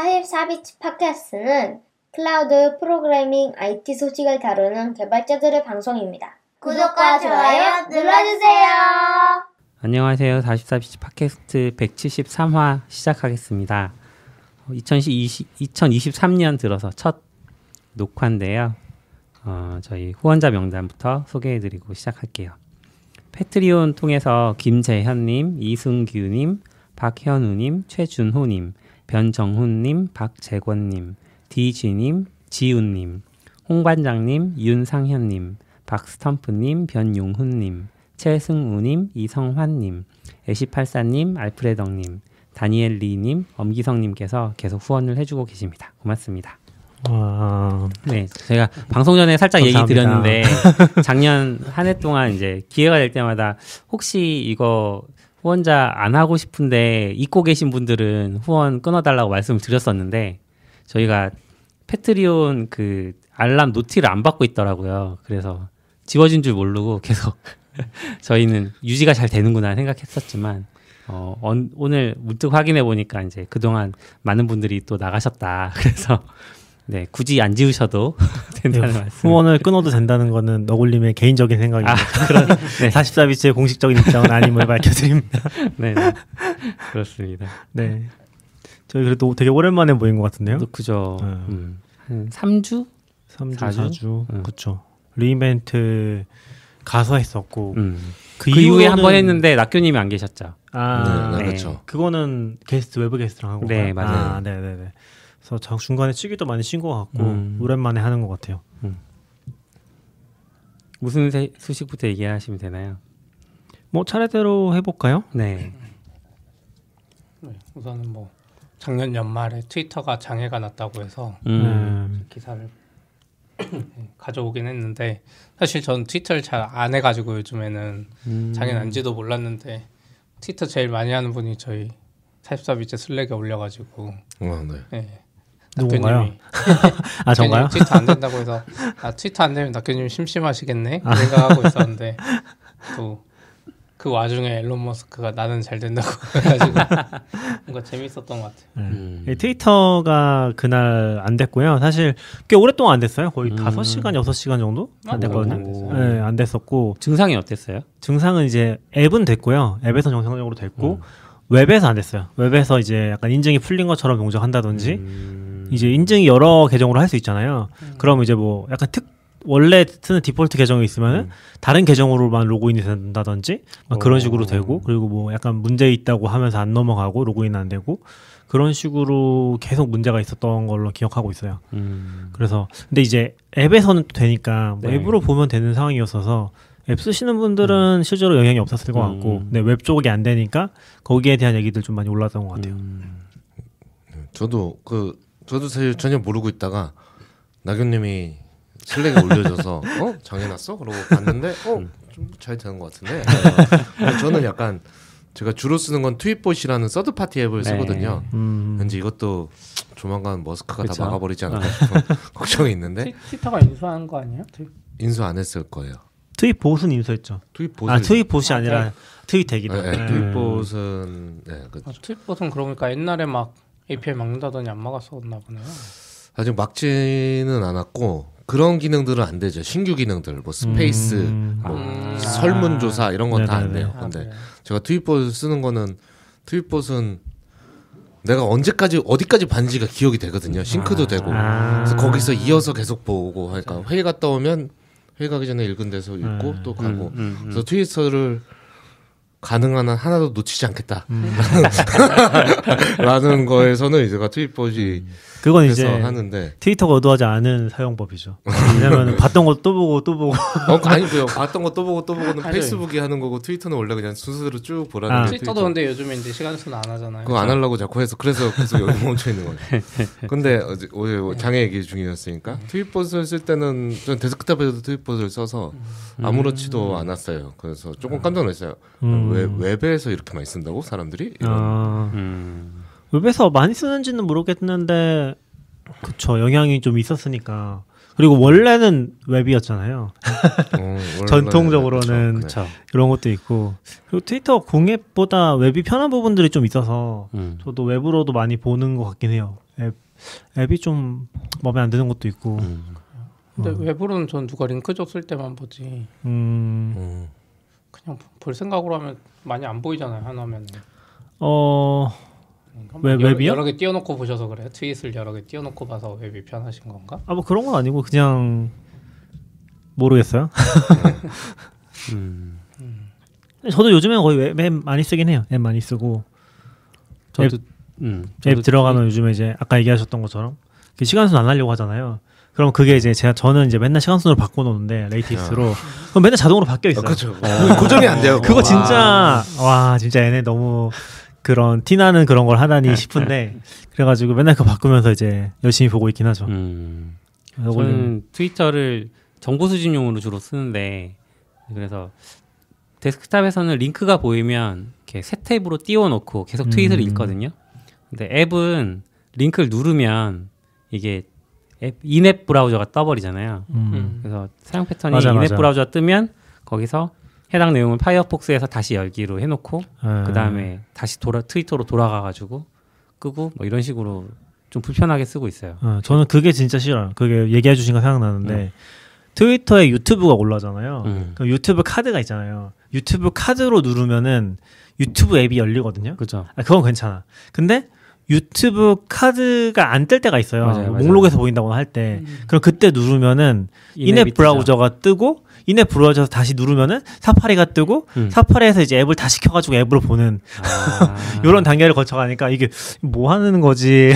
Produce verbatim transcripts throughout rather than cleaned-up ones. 사십사 비트 팟캐스트는 클라우드 프로그래밍 아이티 소식을 다루는 개발자들의 방송입니다. 구독과 좋아요 눌러주세요. 안녕하세요. 사십사 비트 팟캐스트 백칠십삼 화 시작하겠습니다. 이천이십삼 년 들어서 첫 녹화인데요. 어, 저희 후원자 명단부터 소개해드리고 시작할게요. 패트리온 통해서 김재현님, 이승규님, 박현우님, 최준호님, 변정훈님, 박재권님, 디지님, 지훈님, 홍반장님, 윤상현님, 박스텀프님, 변용훈님, 최승우님, 이성환님, 애시팔사님, 알프레덕님, 다니엘 리님, 엄기성님께서 계속 후원을 해주고 계십니다. 고맙습니다. 와... 네, 제가 방송 전에 살짝 감사합니다. 얘기 드렸는데 작년 한 해 동안 이제 기회가 될 때마다 혹시 이거 후원자 안 하고 싶은데 잊고 계신 분들은 후원 끊어달라고 말씀을 드렸었는데 저희가 패트리온 그 알람 노티를 안 받고 있더라고요. 그래서 지워진 줄 모르고 계속 저희는 유지가 잘 되는구나 생각했었지만 어, 언, 오늘 문득 확인해 보니까 이제 그동안 많은 분들이 또 나가셨다. 그래서 네, 굳이 안 지우셔도 된다는 네, 말씀. 후원을 끊어도 된다는 거는 너굴님의 개인적인 생각입니다. 아, 그런 네. 사십사 비트의 공식적인 입장은 아님을 밝혀드립니다. 네, 네. 그렇습니다. 네, 저희 그래도 되게 오랜만에 모인 것 같은데요. 그죠. 음. 음. 한 삼 주? 삼 주, 사 주? 사 주? 음. 그렇죠. 리인벤트 가서 했었고 음. 그, 그 이후에 한 번 했는데 낙규님이 안 계셨죠. 아, 네, 네. 그렇죠. 그거는 게스트, 외부 게스트랑 한 거고요. 네, 맞아요. 아, 네, 네, 네. 그래서 중간에 쉬기도 많이 쉰 것 같고 음. 오랜만에 하는 것 같아요. 음. 무슨 세, 소식부터 얘기하시면 되나요? 뭐 차례대로 해볼까요? 네. 네. 우선은 뭐 작년 연말에 트위터가 장애가 났다고 해서 음. 기사를 가져오긴 했는데 사실 전 트위터를 잘 안 해가지고 요즘에는 음. 장애 난지도 몰랐는데 트위터 제일 많이 하는 분이 저희 사십사 비트 슬랙에 올려가지고 와, 네. 네. 누군가요? 아, 정말요? 트위터 안 된다고 해서 아, 트위터 안 되면 낙교님 심심하시겠네 아. 생각하고 있었는데 또 그 와중에 일론 머스크가 나는 잘 된다고 해가지고 뭔가 재밌었던 것 같아요. 음. 네, 트위터가 그날 안 됐고요. 사실 꽤 오랫동안 안 됐어요. 거의 음. 다섯 시간, 여섯 시간 정도 안 됐거든요. 네, 안 됐었고 증상이 어땠어요? 증상은 이제 앱은 됐고요. 앱에서 정상적으로 됐고 음. 웹에서 안 됐어요. 웹에서 이제 약간 인증이 풀린 것처럼 용적한다든지 음... 이제 인증이 여러 계정으로 할 수 있잖아요. 음... 그럼 이제 뭐 약간 특 원래 쓰는 디폴트 계정이 있으면은 음... 다른 계정으로만 로그인이 된다든지 막 그런 식으로 되고 그리고 뭐 약간 문제 있다고 하면서 안 넘어가고 로그인 안 되고 그런 식으로 계속 문제가 있었던 걸로 기억하고 있어요. 음... 그래서 근데 이제 앱에서는 또 되니까 뭐 네. 앱으로 보면 되는 상황이었어서 앱 쓰시는 분들은 음. 실제로 영향이 없었을 것 같고 음. 네, 웹 쪽이 안 되니까 거기에 대한 얘기들 좀 많이 올라왔던 것 같아요. 음. 저도 그 저도 사실 전혀 모르고 있다가 나균님이 슬랙에 올려줘서 어? 장애났어? 그러고 봤는데 어? 좀 잘 되는 것 같은데 저는 약간 제가 주로 쓰는 건 트윗봇이라는 서드파티 앱을 네. 쓰거든요. 음. 왠지 이것도 조만간 머스크가 그쵸? 다 막아버리지 않을까 싶은 걱정이 있는데 트위터가 인수한 거 아니에요? 인수 안 했을 거예요. 트윗봇은 인수했죠. 트윗봇 아 트윗봇이 아, 아니라 네. 트윗덱이다. 네, 네. 트윗봇은 네, 그렇죠. 아, 트윗봇은 그러니까 옛날에 막 에이피아이 막는다더니 안 막았었나 보네요. 아직 막지는 않았고 그런 기능들은 안 되죠. 신규 기능들 뭐 스페이스, 음. 뭐 아. 설문조사 이런 건 다 안 돼요. 근데 아, 네. 제가 트윗봇 쓰는 거는 트윗봇은 내가 언제까지 어디까지 반지가 기억이 되거든요. 싱크도 아. 되고 아. 그래서 거기서 이어서 계속 보고 하니까 회의 갔다 오면. 회의 가기 전에 읽은 데서 읽고 음, 또 가고 음, 음, 음. 그래서 트위터를 가능한 한 하나도 놓치지 않겠다 음. 라는 거에서는 이제 트윗봇이 그건 이제 하는데. 트위터가 의도하지 않은 사용법이죠. 왜냐면 봤던 거 또 보고 또 보고 어, 아니고요. 봤던 거 또 보고 또 보고는 아니, 페이스북이 하는 거고 트위터는 원래 그냥 순서대로 쭉 보라는 아. 트위터도 트위터. 근데 요즘에 이제 시간순 안 하잖아요. 그거 안 하려고 자꾸 해서 그래서 계속 여기 멈춰 있는 거예요. 근데 장애 얘기 중이었으니까 트윗봇을 쓸 때는 전 데스크탑에서도 트윗봇을 써서 아무렇지도 않았어요. 그래서 조금 깜짝 놀랐어요. 음. 웹, 웹에서 이렇게 많이 쓴다고 사람들이? 이런. 아, 음. 웹에서 많이 쓰는지는 모르겠는데 그쵸 영향이 좀 있었으니까 그리고 원래는 웹이었잖아요. 어, 전통적으로는 그쵸, 그쵸. 이런 것도 있고 그리고 트위터 공앱보다 웹이 편한 부분들이 좀 있어서 음. 저도 웹으로도 많이 보는 것 같긴 해요. 앱, 앱이 좀 마음에 안 드는 것도 있고. 음. 근데 어. 웹으로는 전 누가 링크 줬을 때만 보지. 음. 음. 그냥 볼 생각으로 하면 많이 안 보이잖아요. 하나면. 어. 웹, 여러, 웹이요? 여러 개 띄워놓고 보셔서 그래요? 트윗을 여러 개 띄워놓고 봐서 웹이 편하신 건가? 아, 뭐 그런 건 아니고 그냥 모르겠어요. 음. 음. 저도 요즘엔 거의 웹, 웹 많이 쓰긴 해요. 앱 많이 쓰고. 저도 앱, 음, 저도 앱 들어가면 요즘에 이제 아까 얘기하셨던 것처럼 시간순 안 하려고 하잖아요. 그럼 그게 이제 제가 저는 이제 맨날 시간순으로 바꿔놓는데 레이티스로 아. 그럼 맨날 자동으로 바뀌어 있어요. 아, 그렇죠. 어. 고정이 안 돼요. 그거 와. 진짜 와 진짜 얘네 너무 그런 티나는 그런 걸 하다니 싶은데 그래가지고 맨날 그거 바꾸면서 이제 열심히 보고 있긴 하죠. 음. 저는 트위터를 정보 수집용으로 주로 쓰는데 그래서 데스크탑에서는 링크가 보이면 이렇게 새 탭으로 띄워놓고 계속 트윗을 음. 읽거든요. 근데 앱은 링크를 누르면 이게 앱, 인앱 브라우저가 떠버리잖아요. 음. 그래서 사용 패턴이 맞아, 인앱 맞아. 브라우저가 뜨면 거기서 해당 내용을 파이어폭스에서 다시 열기로 해놓고 음. 그 다음에 다시 돌아, 트위터로 돌아가가지고 끄고 뭐 이런 식으로 좀 불편하게 쓰고 있어요. 어, 저는 그게 진짜 싫어요. 그게 얘기해 주신 거 생각나는데 음. 트위터에 유튜브가 올라오잖아요. 음. 그럼 유튜브 카드가 있잖아요. 유튜브 카드로 누르면은 유튜브 앱이 열리거든요. 그죠. 아, 그건 괜찮아. 근데 유튜브 카드가 안 뜰 때가 있어요. 맞아요, 맞아요. 목록에서 보인다거나 할 때. 음. 그럼 그때 누르면은 인앱 브라우저가 뜨죠. 뜨고 인앱 브라우저에서 다시 누르면은 사파리가 뜨고 음. 사파리에서 이제 앱을 다시 켜가지고 앱으로 보는 이런 아. 단계를 거쳐가니까 이게 뭐 하는 거지.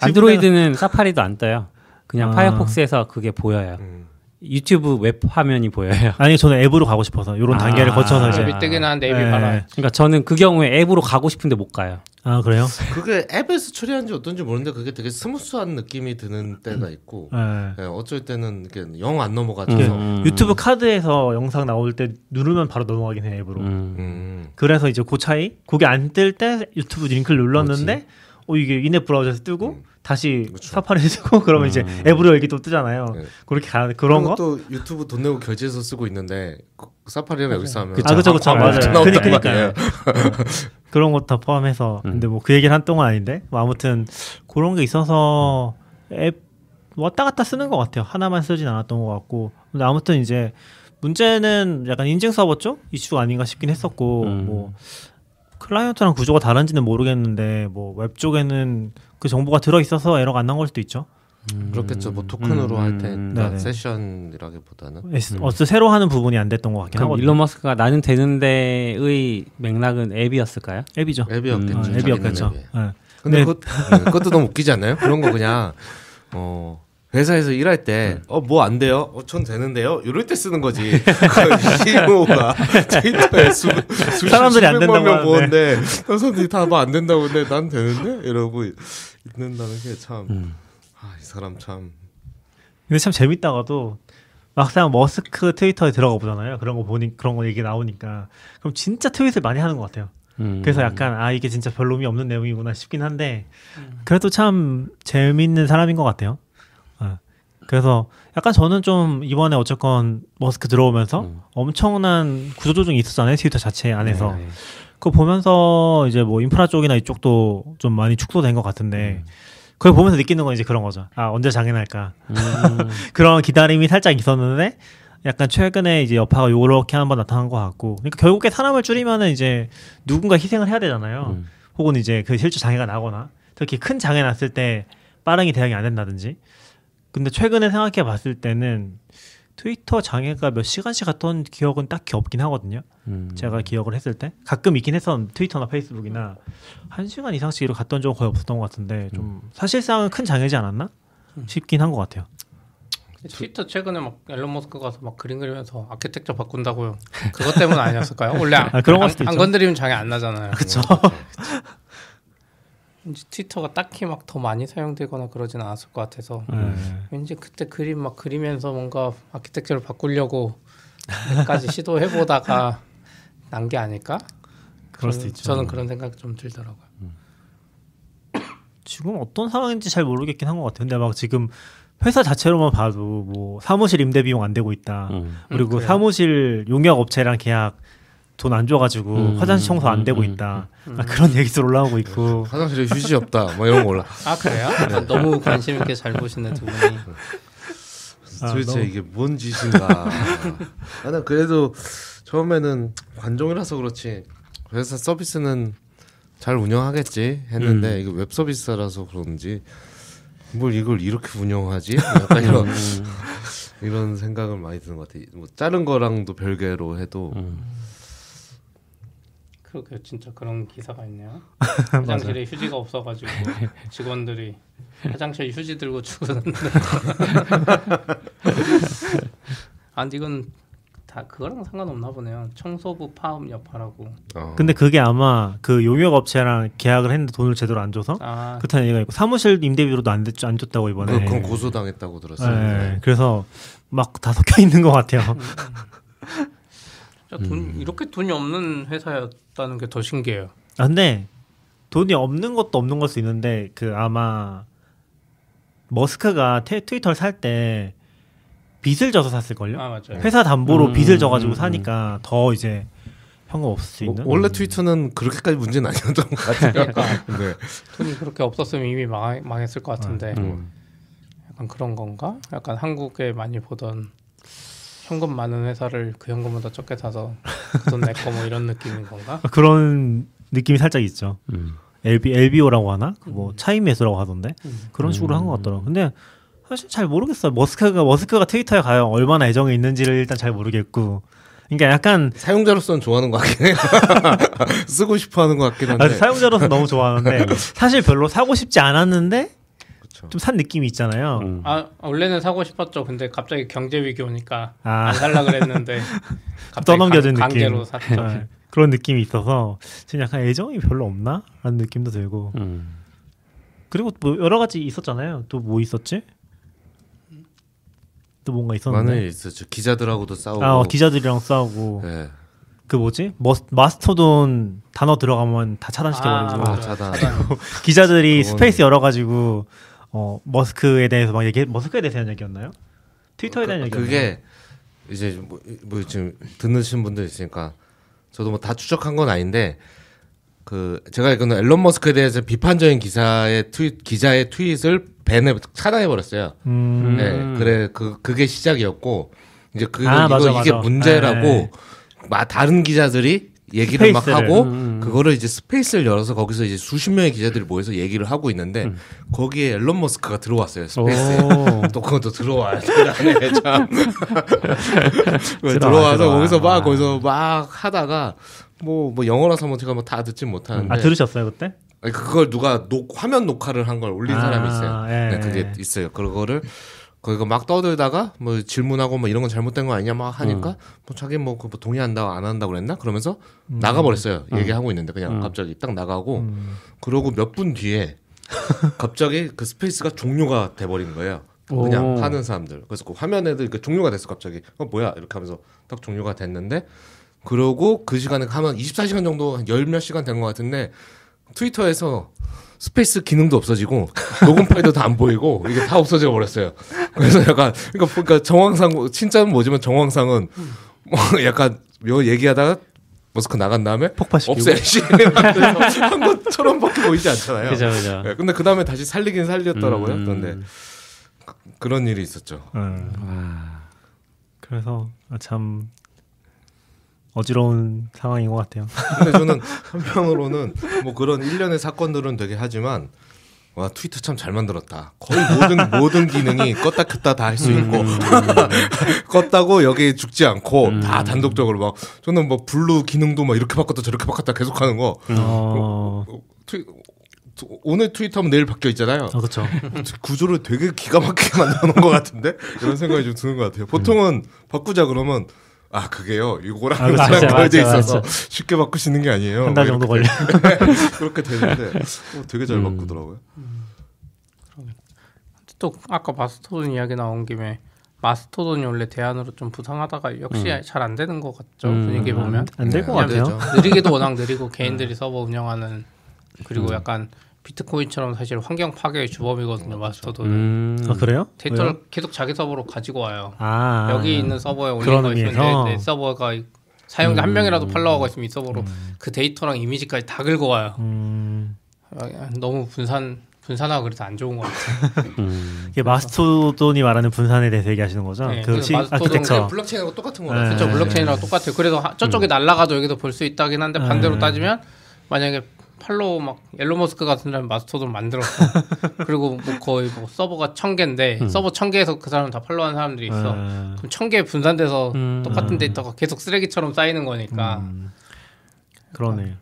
안드로이드는 사파리도 안 떠요. 그냥 아. 파이어폭스에서 그게 보여요. 음. 유튜브 웹 화면이 보여요. 아니 저는 앱으로 가고 싶어서 이런 아, 단계를 거쳐서 이제 앱이 뜨긴 하는데 앱이 네. 많아요. 그러니까 저는 그 경우에 앱으로 가고 싶은데 못 가요. 아 그래요? 그게 앱에서 처리한지 어떤지 모르는데 그게 되게 스무스한 느낌이 드는 때가 있고 네. 네, 어쩔 때는 영 안 넘어가서 음. 유튜브 카드에서 영상 나올 때 누르면 바로 넘어가긴 해 앱으로. 음. 음. 그래서 이제 그 차이 그게 안 뜰 때 유튜브 링크를 눌렀는데 어, 이게 인앱 브라우저에서 뜨고 음. 다시 그렇죠. 사파리 쓰고 그러면 음. 이제 앱으로 이렇게 또 뜨잖아요. 네. 그렇게 가, 그런 거? 또 유튜브 돈 내고 결제해서 쓰고 있는데 그, 사파리랑 여기서 하면 아 그렇죠 그렇죠 맞아요. 그러니까 그런 것 다 포함해서 음. 근데 뭐 그 얘기를 한 동안 아닌데 뭐 아무튼 그런 게 있어서 앱 왔다 갔다 쓰는 것 같아요. 하나만 쓰진 않았던 것 같고 근데 아무튼 이제 문제는 약간 인증 서버 쪽 이슈가 아닌가 싶긴 했었고 음. 뭐. 클라이언트랑 구조가 다른지는 모르겠는데 뭐 웹 쪽에는 그 정보가 들어 있어서 에러가 안 난 걸 수도 있죠. 음. 그렇겠죠. 뭐 토큰으로 음. 할 때 그러니까 세션이라기보다는 에스, 음. 어스 새로 하는 부분이 안 됐던 것 같긴 하거든요. 일론 머스크가 나는 되는데의 맥락은 앱이었을까요? 앱이죠. 앱이었겠죠. 음. 아, 앱이었겠죠. 네. 근데, 근데 그것, 네, 그것도 너무 웃기지 않나요? 그런 거 그냥 어. 회사에서 일할 때 어 뭐 안 돼요? 어 전 되는데요? 이럴 때 쓰는 거지. 씨이오가 트위터에 수, 수, 사람들이 안 된다고 하는데 네. 사람들이 다 뭐 안 된다고 근데 난 되는데? 이러고 있는다는 게 참 음. 아, 이 사람 참 근데 참 재밌다가도 막상 머스크 트위터에 들어가 보잖아요. 그런 거 보니 그런 거 얘기 나오니까 그럼 진짜 트윗을 많이 하는 것 같아요. 음. 그래서 약간 아 이게 진짜 별로 의미 없는 내용이구나 싶긴 한데 그래도 참 재밌는 사람인 것 같아요. 그래서 약간 저는 좀 이번에 어쨌건 머스크 들어오면서 음. 엄청난 구조조정이 있었잖아요. 트위터 자체 안에서. 네, 네. 그거 보면서 이제 뭐 인프라 쪽이나 이쪽도 좀 많이 축소된 것 같은데 음. 그걸 보면서 느끼는 건 이제 그런 거죠. 아 언제 장애날까. 음. 그런 기다림이 살짝 있었는데 약간 최근에 이제 여파가 이렇게 한번 나타난 것 같고 그러니까 결국에 사람을 줄이면은 이제 누군가 희생을 해야 되잖아요. 음. 혹은 이제 그 실제 장애가 나거나 특히 큰 장애 났을 때 빠르게 대응이 안 된다든지 근데 최근에 생각해 봤을 때는 트위터 장애가 몇 시간씩 갔던 기억은 딱히 없긴 하거든요. 음. 제가 기억을 했을 때 가끔 있긴 했었는데 트위터나 페이스북이나 한 시간 이상씩 이렇게 갔던 적은 거의 없었던 것 같은데 좀 사실상은 큰 장애지 않았나 싶긴 한 것 같아요. 트위터 최근에 막 일론 머스크 가서 막 그림 그리면서 아키텍처 바꾼다고요. 그것 때문 아니었을까요? 원래 안, 아, 그런 안, 안 건드리면 장애 안 나잖아요. 그렇죠. 왠지 트위터가 딱히 막 더 많이 사용되거나 그러진 않았을 것 같아서 음. 왠지 그때 그림 막 그리면서 뭔가 아키텍처를 바꾸려고 까지 시도해보다가 난 게 아닐까? 그럴 수도 있죠. 저는 그런 생각이 좀 들더라고요. 음. 지금 어떤 상황인지 잘 모르겠긴 한 것 같아요. 근데 막 지금 회사 자체로만 봐도 뭐 사무실 임대 비용 안 되고 있다. 음. 그리고 음, 사무실 용역 업체랑 계약 돈 안 줘가지고 음, 화장실 청소 안 되고 음, 있다. 음, 음. 아, 그런 얘기들 올라오고 있고. 화장실에 휴지 없다. 뭐 이런 거 올라. 아 그래요? 네. 너무 관심 있게 잘 보시네 두 분이. 아, 도대체 너무... 이게 뭔 짓인가. 나는 그래도 처음에는 관종이라서 그렇지 회사 서비스는 잘 운영하겠지 했는데 음. 이거 웹 서비스라서 그런지 뭘 이걸 이렇게 운영하지? 약간 이런 음. 이런 생각을 많이 드는 것 같아. 뭐 자른 거랑도 별개로 해도. 음. 그렇게 진짜 그런 기사가 있네요. 화장실에 휴지가 없어가지고 직원들이 화장실 휴지 들고 출근한다. 아, 이건 다 그거랑 상관없나 보네요. 청소부 파업 여파라고. 어. 근데 그게 아마 그 용역 업체랑 계약을 했는데 돈을 제대로 안 줘서 아. 그렇다는 얘기가 있고 사무실 임대비로도 안, 됐, 안 줬다고 이번에. 그건 고소당했다고 들었어요. 네. 네. 그래서 막 다 섞여 있는 것 같아요. 음. 돈, 음. 이렇게 돈이 없는 회사였다는 게 더 신기해요. 아, 근데 돈이 없는 것도 없는 걸 수 있는데 그 아마 머스크가 태, 트위터를 살 때 빚을 져서 샀을걸요? 아, 맞아요. 회사 담보로 음, 빚을 져가지고 음, 사니까 음. 더 이제 현금 없을 수 있는? 뭐, 원래 트위터는 그렇게까지 문제는 아니었던 것 같아요. 그러니까 네. 돈이 그렇게 없었으면 이미 망, 망했을 것 같은데 아, 음. 약간 그런 건가? 약간 한국에 많이 보던 현금 많은 회사를 그 현금보다 적게 사서 그 돈 냈고 뭐 이런 느낌인 건가? 그런 느낌이 살짝 있죠. 음. 엘비, 엘비오라고 하나? 음. 뭐 차이매수라고 하던데 음. 그런 식으로 음. 한 것 같더라고. 근데 사실 잘 모르겠어요. 머스크가 머스크가 트위터에 가요. 얼마나 애정이 있는지를 일단 잘 모르겠고. 그러니까 약간 사용자로서는 좋아하는 것 같긴 해요. 쓰고 싶어하는 것 같긴 한데. 아, 사용자로서 너무 좋아하는데 사실 별로 사고 싶지 않았는데. 좀 산 느낌이 있잖아요. 음. 아 원래는 사고 싶었죠. 근데 갑자기 경제 위기 오니까 아. 안 살라 그랬는데 갑자기 떠넘겨진 강, 느낌. 강제로 샀죠. 네. 그런 느낌이 있어서 지금 약간 애정이 별로 없나? 라는 느낌도 들고. 음. 그리고 뭐 여러 가지 있었잖아요. 또 뭐 있었지? 또 뭔가 있었는데. 많이 있었죠. 기자들하고도 싸우고. 아, 어, 기자들이랑 싸우고. 네. 그 뭐지? 머스, 마스토돈 단어 들어가면 다 차단시켜버리고. 아, 아, 차단. 기자들이 그건... 스페이스 열어가지고. 어 머스크에 대해서 막 얘기 머스크에 대한 얘기였나요? 트위터에 대한 그, 얘기. 그게 이제 뭐, 뭐 지금 듣는 분들 있으니까 저도 뭐 다 추적한 건 아닌데 그 제가 이거는 일론 머스크에 대해서 비판적인 기사의 트윗 기자의 트윗을 밴에 차단해 버렸어요. 음. 네, 그래 그 그게 시작이었고 이제 그 아, 이게 문제라고 네. 막 다른 기자들이 얘기를 스페이스를. 막 하고 음. 그거를 이제 스페이스를 열어서 거기서 이제 수십 명의 기자들이 모여서 얘기를 하고 있는데 음. 거기에 일론 머스크가 들어왔어요. 스페이스에. 또 그것도 들어와야 되네. 참. 들어와, 들어와서 들어와. 거기서 막 거기서 막 하다가 뭐, 뭐 영어라서 뭐 제가 뭐 다 듣진 못하는데. 아 들으셨어요 그때? 아니, 그걸 누가 녹, 화면 녹화를 한 걸 올린 아, 사람이 있어요. 예. 네, 그게 있어요. 그거를 거기가 막 떠들다가 뭐 질문하고 뭐 이런 건 잘못된 거 아니냐 막 하니까 음. 뭐 자기 뭐 동의한다 안 한다 그랬나 그러면서 음. 나가버렸어요. 음. 얘기하고 있는데 그냥 음. 갑자기 딱 나가고 음. 그러고 몇 분 뒤에 갑자기 그 스페이스가 종료가 돼버린 거예요. 그냥 오. 하는 사람들. 그래서 그 화면에도 이렇게 종료가 됐어 갑자기. 어 뭐야 이렇게 하면서 딱 종료가 됐는데 그러고 그 시간에 하면 이십사 시간 정도 한 열 몇 시간 된 것 같은데 트위터에서 스페이스 기능도 없어지고 녹음 파일도 다 안 보이고 이게 다 없어져 버렸어요. 그래서 약간 그러니까, 그러니까 정황상 진짜는 뭐지만 정황상은 뭐 약간 요 얘기하다가 머스크 나간 다음에 폭파시키고 없애시 한 것처럼밖에 보이지 않잖아요. 그죠, 그죠. 네, 근데 그 다음에 다시 살리긴 살렸더라고요. 음. 그런데 그, 그런 일이 있었죠. 음. 아. 그래서 참 어지러운 상황인 것 같아요. 근데 저는 한편으로는 뭐 그런 일련의 사건들은 되게 하지만 와 트위터 참 잘 만들었다. 거의 모든 모든 기능이 껐다 켰다 다 할 수 있고 껐다고 여기 죽지 않고 음. 다 단독적으로 막 저는 뭐 블루 기능도 막 이렇게 바꿨다 저렇게 바꿨다 계속하는 거. 어... 트위... 오늘 트윗하면 내일 바뀌어 있잖아요. 아, 그렇죠. 구조를 되게 기가 막히게 만드는 것 같은데 이런 생각이 좀 드는 것 같아요. 보통은 바꾸자 그러면 아 그게요 이거랑 아, 맞아, 걸려 있어서 맞아. 쉽게 바꾸시는 게 아니에요. 한 달 정도 걸려. 그렇게 되는데 어, 되게 잘 음. 바꾸더라고요. 음. 또 아까 마스토돈 이야기 나온 김에 마스토돈이 원래 대안으로 좀 부상하다가 역시 음. 잘 안 되는 것 같죠. 음. 분위기 보면 안 될 것 같아요. 느리기도 워낙 느리고 개인들이 음. 서버 운영하는 그리고 음. 약간 비트코인처럼 사실 환경 파괴의 주범이거든요. 마스토돈은. 음... 아 그래요? 데이터를 왜요? 계속 자기 서버로 가지고 와요. 아, 여기 아, 있는 서버에 올린 거 있는데 내 서버가 사용자 음. 한 명이라도 팔로우하고 있으면 있어보로 음. 그 데이터랑 이미지까지 다 긁어와요. 음. 너무 분산 분산하고 그래서 안 좋은 것 같아요. 음. 이게 마스토돈이 말하는 분산에 대해서 얘기하시는 거죠? 네, 그 시, 아키텍처 블록체인하고 똑같은 거예요. 그렇죠, 네, 블록체인하고 네. 똑같아요. 그래서 저쪽에 음. 날아가도 여기서 볼 수 있다긴 한데 반대로 네. 따지면 만약에 팔로우 막 일론 머스크 같은 사람 마스토돈 만들었어. 그리고 뭐 거의 뭐 서버가 천 개인데 음. 서버 천 개에서 그 사람 다 팔로우한 사람들이 있어. 음. 그럼 천 개 분산돼서 음. 똑같은 데이터가 계속 쓰레기처럼 쌓이는 거니까. 음. 그러네요.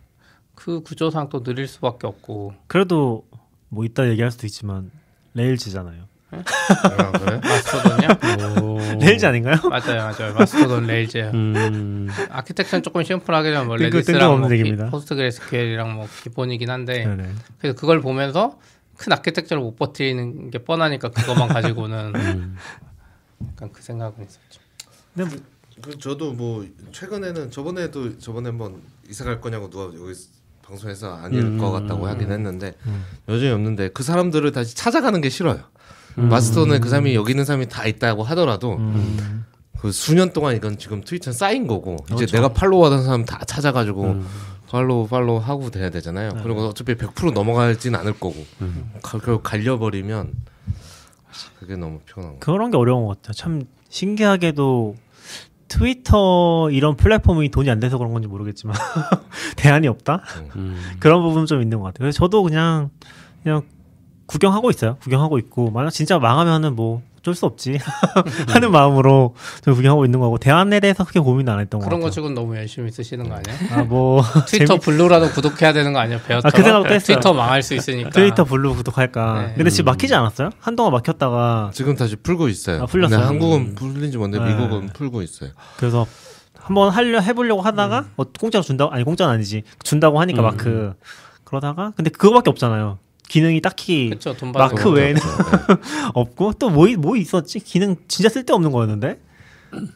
그 구조상 또 느릴 수밖에 없고. 그래도 뭐 이따 얘기할 수도 있지만 레일즈잖아요. 마스토돈이요? 레일즈 아닌가요? 맞아요, 맞아요. 마스토돈 레일즈예요. 음... 아키텍처는 조금 심플하게 되면 뭐 레디스랑 뭐 기, 포스트그레스큐엘이랑 뭐 기본이긴 한데 네네. 그래서 그걸 보면서 큰 아키텍처를 못 버티는 게 뻔하니까 그것만 가지고는 음. 약간 그 생각은 있었죠. 근데 뭐... 그, 그 저도 뭐 최근에는 저번에도 저번에 한번 이사 갈 거냐고 누가 여기 방송에서 아닐 음... 것 같다고 하긴 했는데 음... 여전히 없는데 그 사람들을 다시 찾아가는 게 싫어요. 음. 마스터는 그 사람이 여기 있는 사람이 다 있다고 하더라도 음. 그 수년 동안 이건 지금 트위터는 쌓인 거고 그렇죠. 이제 내가 팔로우하던 사람 다 찾아가지고 음. 팔로우 팔로우 하고 돼야 되잖아요. 네. 그리고 어차피 백 퍼센트 넘어가진 않을 거고 음. 결국 갈려버리면 그게 너무 피곤한 거. 그런 게 어려운 것 같아요. 참 신기하게도 트위터 이런 플랫폼이 돈이 안 돼서 그런 건지 모르겠지만 대안이 없다? 음. 그런 부분 좀 있는 것 같아요. 그래서 저도 그냥 그냥 구경하고 있어요. 구경하고 있고 만약 진짜 망하면은 뭐 어쩔 수 없지 하는 마음으로 좀 구경하고 있는 거고 대안에 대해서 크게 고민 안 했던 거 같아요. 그런 거 지금 너무 열심히 쓰시는 거 아니야? 아, 뭐 트위터 재미... 블루라도 구독해야 되는 거 아니야? 배웠다가 아, 그 생각도 했어요. 트위터 망할 수 있으니까 트위터 블루 구독할까. 네. 근데 지금 막히지 않았어요? 한동안 막혔다가 지금 다시 풀고 있어요. 아, 풀렸어요? 한국은 풀린지 뭔데 네. 미국은 풀고 있어요. 그래서 한번 하려 해보려고 하다가 음. 어, 공짜로 준다고 아니 공짜는 아니지 준다고 하니까 음. 마크 그러다가 근데 그거밖에 없잖아요. 기능이 딱히 그쵸, 마크 외에는 네. 없고 또 뭐 뭐 있었지? 기능 진짜 쓸데없는 거였는데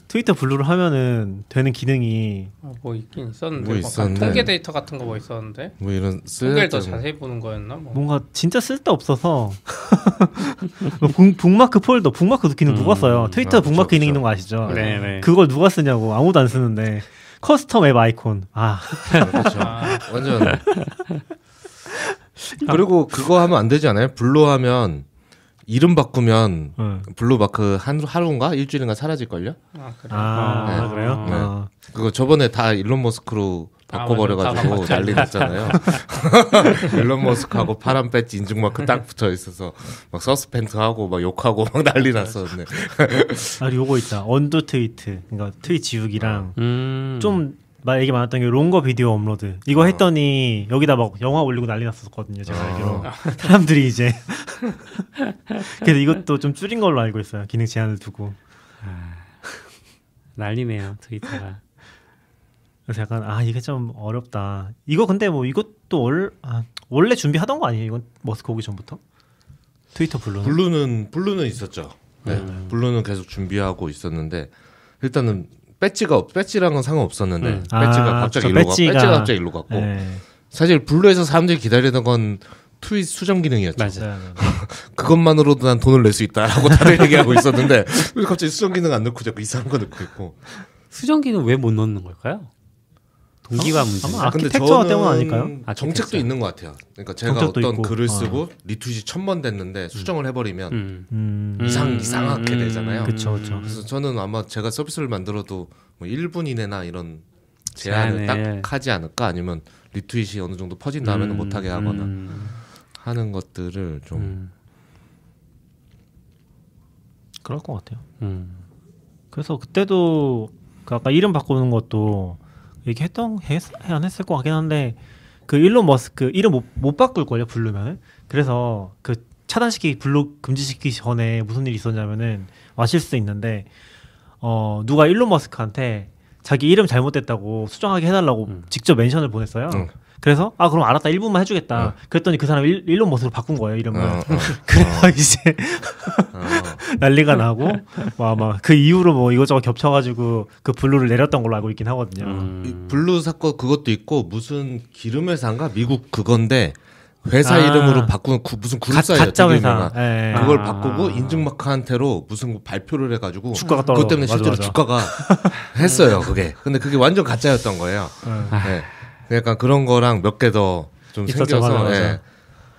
트위터 블루를 하면은 되는 기능이 아, 뭐 있긴 있었는데, 뭐 있었는데. 통계 데이터 같은 거 뭐 있었는데 뭐 이런 통계를 더 자세히 보는 거였나? 뭐. 뭔가 진짜 쓸데없어서 북, 북마크 폴더 북마크 기능 누가 써요? 음, 트위터 아, 북마크 그쵸, 기능 그쵸. 있는 거 아시죠? 네, 네. 그걸 누가 쓰냐고 아무도 안 쓰는데 커스텀 앱 아이콘 아, 그렇죠. 아. 완전 그리고 그거 하면 안 되지 않아요? 블루 하면 이름 바꾸면 응. 블루 마크 한 하루인가 일주일인가 사라질걸요? 아, 그래요? 아, 네. 아, 그래요? 네. 아. 그거 저번에 다 일론 머스크로 바꿔버려가지고 아, 난리 났잖아요. 일론 머스크하고 파란 배지 인증 마크 딱 붙어 있어서 막 서스펜트하고 막 욕하고 막 난리 났었네. 아, 요거 있다. 언더 트위트, 그러니까 트윗 지우기랑 음. 좀 막 얘기 많았던 게 롱거 비디오 업로드 이거 어. 했더니 여기다 막 영화 올리고 난리 났었거든요. 제가 어. 알기로 사람들이 이제 그래서 이것도 좀 줄인 걸로 알고 있어요. 기능 제한을 두고 아, 난리네요 트위터가. 그래서 약간 아 이게 좀 어렵다. 이거 근데 뭐 이것도 얼, 아, 원래 준비하던 거 아니에요? 이건 머스크 오기 전부터 트위터 블루는 블루는 블루는 있었죠. 네, 음. 블루는 계속 준비하고 있었는데 일단은. 배지가 없, 배지랑은 상관없었는데 음. 배지가 아, 갑자기 일로 갔고 배지가 갑자기 일로 갔고 네. 사실 블루에서 사람들이 기다리던 건 트윗 수정 기능이었죠. 맞아요. 그것만으로도 난 돈을 낼 수 있다라고 다들 얘기하고 있었는데 왜 갑자기 수정 기능 안 넣고 자꾸 이상한 거 넣고 있고 수정 기능 왜 못 넣는 걸까요? 동기가 문제. 아마 아키텍처 때문 아닐까요? 아, 정책도 있는 것 같아요. 그러니까 제가 어떤 있고. 글을 쓰고 아. 리트윗이 천번 됐는데 수정을 해버리면 음. 음. 이상 이상하게 음. 되잖아요. 그쵸, 그쵸. 그래서 저는 아마 제가 서비스를 만들어도 뭐 일 분 이내나 이런 제한을 제안에. 딱 하지 않을까? 아니면 리트윗이 어느 정도 퍼진 다음에는 음. 못하게 하거나 음. 하는 것들을 좀 음. 그럴 것 같아요. 음. 그래서 그때도 그 아까 이름 바꾸는 것도. 얘기했던 했, 안 했을 것 같긴 한데 그 일론 머스크 이름 못, 못 바꿀걸요 블루면은. 그래서 그 차단시키기 블루 금지시키기 전에 무슨 일이 있었냐면은 마실 수 있는데 어 누가 일론 머스크한테 자기 이름 잘못됐다고 수정하게 해달라고 음. 직접 멘션을 보냈어요. 음. 그래서 아 그럼 알았다 일 분만 해주겠다. 어. 그랬더니 그 사람이 일, 일론 머스크로 바꾼 거예요 이름을. 어, 어. 그래서 어. 이제 어. 난리가 나고 뭐 아마 그 이후로 뭐 이것저것 겹쳐가지고 그 블루를 내렸던 걸로 알고 있긴 하거든요. 음. 블루 사건 그것도 있고 무슨 기름 회사인가 미국 그건데 회사 아. 이름으로 바꾸는 구, 무슨 그룹 사이트 가짜 회사 예. 그걸 아. 바꾸고 인증마크한테로 무슨 발표를 해가지고 주가가 떨어. 그것 때문에 맞아, 실제로 맞아. 주가가 했어요 그게. 근데 그게 완전 가짜였던 거예요. 아. 네. 그러니까 그런 거랑 몇 개 더 좀 생겨서 맞아, 맞아. 예.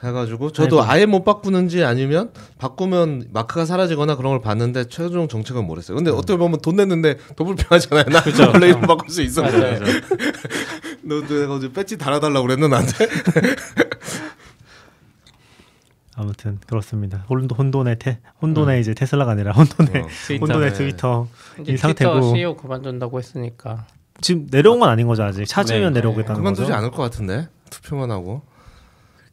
해가지고 저도 아이고. 아예 못 바꾸는지 아니면 바꾸면 마크가 사라지거나 그런 걸 봤는데 최종 정책은 모르겠어요. 근데 음. 어떻게 보면 돈 냈는데 더 불편하잖아요. 나 그쵸. 원래 이름 바꿀 수 있었는데 너 내가 어제 배지 달아달라고 그랬나 나한테. 아무튼 그렇습니다. 혼돈의 테 혼돈의 음. 이제 테슬라가 아니라 혼돈의 어, 혼돈의 트위터 이 상태고. 트위터 씨이오 그만둔다고 했으니까 지금 내려온 건 아닌 거죠 아직. 찾으면 네, 내려오겠다는 네. 거죠. 그만두지 않을 것 같은데 투표만 하고.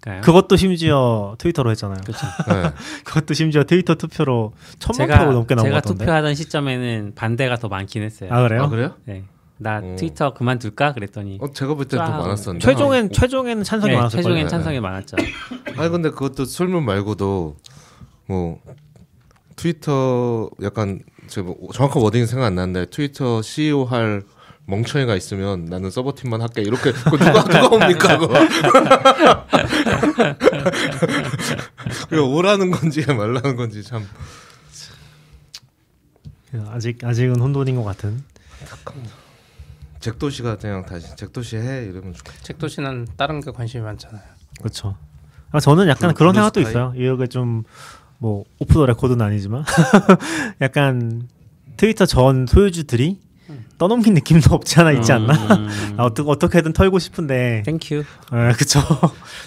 그럴까요? 그것도 심지어 트위터로 했잖아요. 그렇죠. 네. 그것도 심지어 트위터 투표로 천만 표가 넘게 나온 것 같던데. 제가 투표하던 시점에는 반대가 더 많긴 했어요. 아 그래요? 아, 그래요? 네. 나 오. 트위터 그만둘까 그랬더니 어 제가 볼 때는 더 많았었는데 최종엔 어. 최종에는 찬성이 네, 많았어요. 최종엔 찬성이 네. 많았죠. 아니 근데 그것도 설문 말고도 뭐 트위터 약간 제가 뭐 정확한 워딩이 생각 안 나는데 트위터 씨이오 할 멍청이가 있으면 나는 서버팀만 할게 이렇게 누가 누가 옵니까 그거. 그거 오라는 건지 말라는 건지 참 아직 아직은 혼돈인 것 같은. 잭도시가 그냥 다시 잭도시 해 이러면 좋겠다. 잭도시는 다른 게 관심이 많잖아요. 그렇죠. 아, 저는 약간 블루, 그런 생각도 있어요. 이게 좀 뭐 오프 더 레코드는 아니지만 약간 트위터 전 소유주들이 떠넘긴 느낌도 없지 않아 있지 않나? 음... 나 어떻게 어떻게든 털고 싶은데. 땡큐. 예, 그쵸.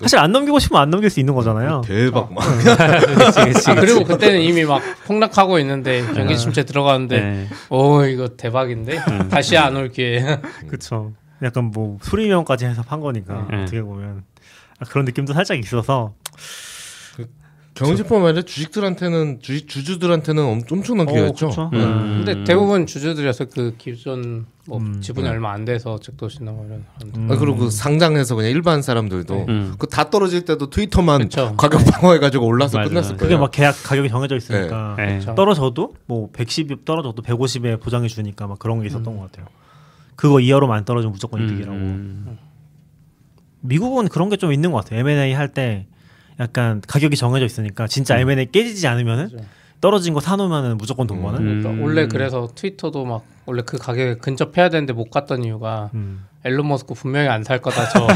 사실 안 넘기고 싶으면 안 넘길 수 있는 거잖아요. 대박 막. 그치, 그치, 아, 그리고 그때는 이미 막 폭락하고 있는데 경기 침체 들어가는데, 네. 오 이거 대박인데 음. 다시 안 올 기회. 그쵸. 약간 뭐 수리명까지 해서 판 거니까 음. 어떻게 보면 아, 그런 느낌도 살짝 있어서. 경제법 말에 주식들한테는 주식 주주들한테는 엄, 엄청난 기회였죠. 어, 음. 음. 근데 대부분 주주들이어서 그 기존 뭐 음. 지분이 음. 얼마 안 돼서 잭도시나 뭐 이런. 음. 아, 그리고 그 상장해서 그냥 일반 사람들도 음. 그 다 떨어질 때도 트위터만 그쵸. 가격 방어해가지고 올라서 맞아. 끝났을 거예요. 그게 막 계약 가격이 정해져 있으니까 네. 네. 떨어져도 뭐 백십 떨어져도 백오십에 보장해 주니까 막 그런 게 있었던 음. 것 같아요. 그거 이하로만 안 떨어지면 무조건 음. 이득이라고. 음. 미국은 그런 게 좀 있는 것 같아요. 엠 앤 에이 할 때. 약간 가격이 정해져 있으니까 진짜 음. 엠 앤 에이 깨지지 않으면은 그렇죠. 떨어진 거 사놓으면은 무조건 돈 버는. 음. 그러니까 원래 그래서 트위터도 막 원래 그 가격에 근접해야 되는데 못 갔던 이유가 음. 일론 머스크 분명히 안 살 거다 저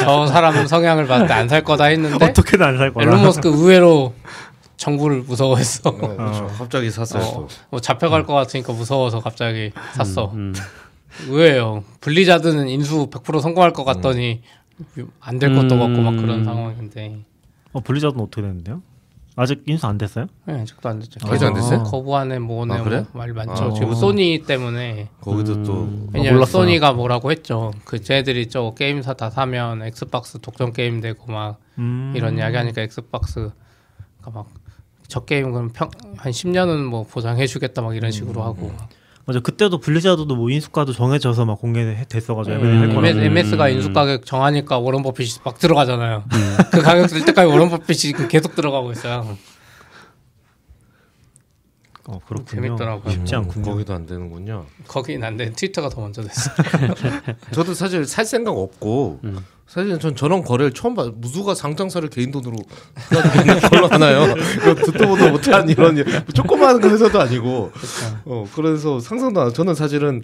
저 사람 성향을 봤을 때 안 살 거다 했는데 어떻게든 안 살 거다. 일론 머스크 의외로 정부를 무서워했어. 어, 그렇죠. 갑자기 샀어. 어, 뭐 잡혀갈 음. 것 같으니까 무서워서 갑자기 샀어. 음. 음. 의외예요. 블리자드는 인수 백 퍼센트 성공할 것 같더니 음. 안 될 것도 같고 막 그런 상황인데. 어 블리자드는 어떻게 됐는데요? 아직 인수 안 됐어요? 네, 아직도 안 됐죠. 아직도 안 됐어요? 거부하네 뭐네 아, 그래? 뭐 말 많죠. 아, 지금 어. 소니 때문에 거기도 음... 또 왜냐면 아, 소니가 뭐라고 했죠. 그 쟤들이 저 게임사 다 사면 엑스박스 독점 게임 되고 막 음... 이런 이야기 하니까 엑스박스가 막 저 게임 그럼 평 한 십 년은 뭐 보장해주겠다 막 이런 식으로 음... 하고. 맞아 그때도 블리자드도 뭐 인수가도 정해져서 막 공개됐어가지고 음, 엠에스가 인수 가격 정하니까 워런 버핏이 막 들어가잖아요. 음. 그 가격 들 때까지 워런 버핏이 계속 들어가고 있어요. 어 그렇군요. 재밌더라고요. 쉽지 않군요. 거기도 안 되는군요. 거긴 안 돼. 트위터가 더 먼저 됐어. 저도 사실 살 생각 없고 음. 사실 전 저런 거래를 처음 봐. 누가 상장사를 개인 돈으로 걸러 하나요? 듣도 보도 못한 이런 조그마한 회사도 아니고. 어 그래서 상상도 안. 저는 사실은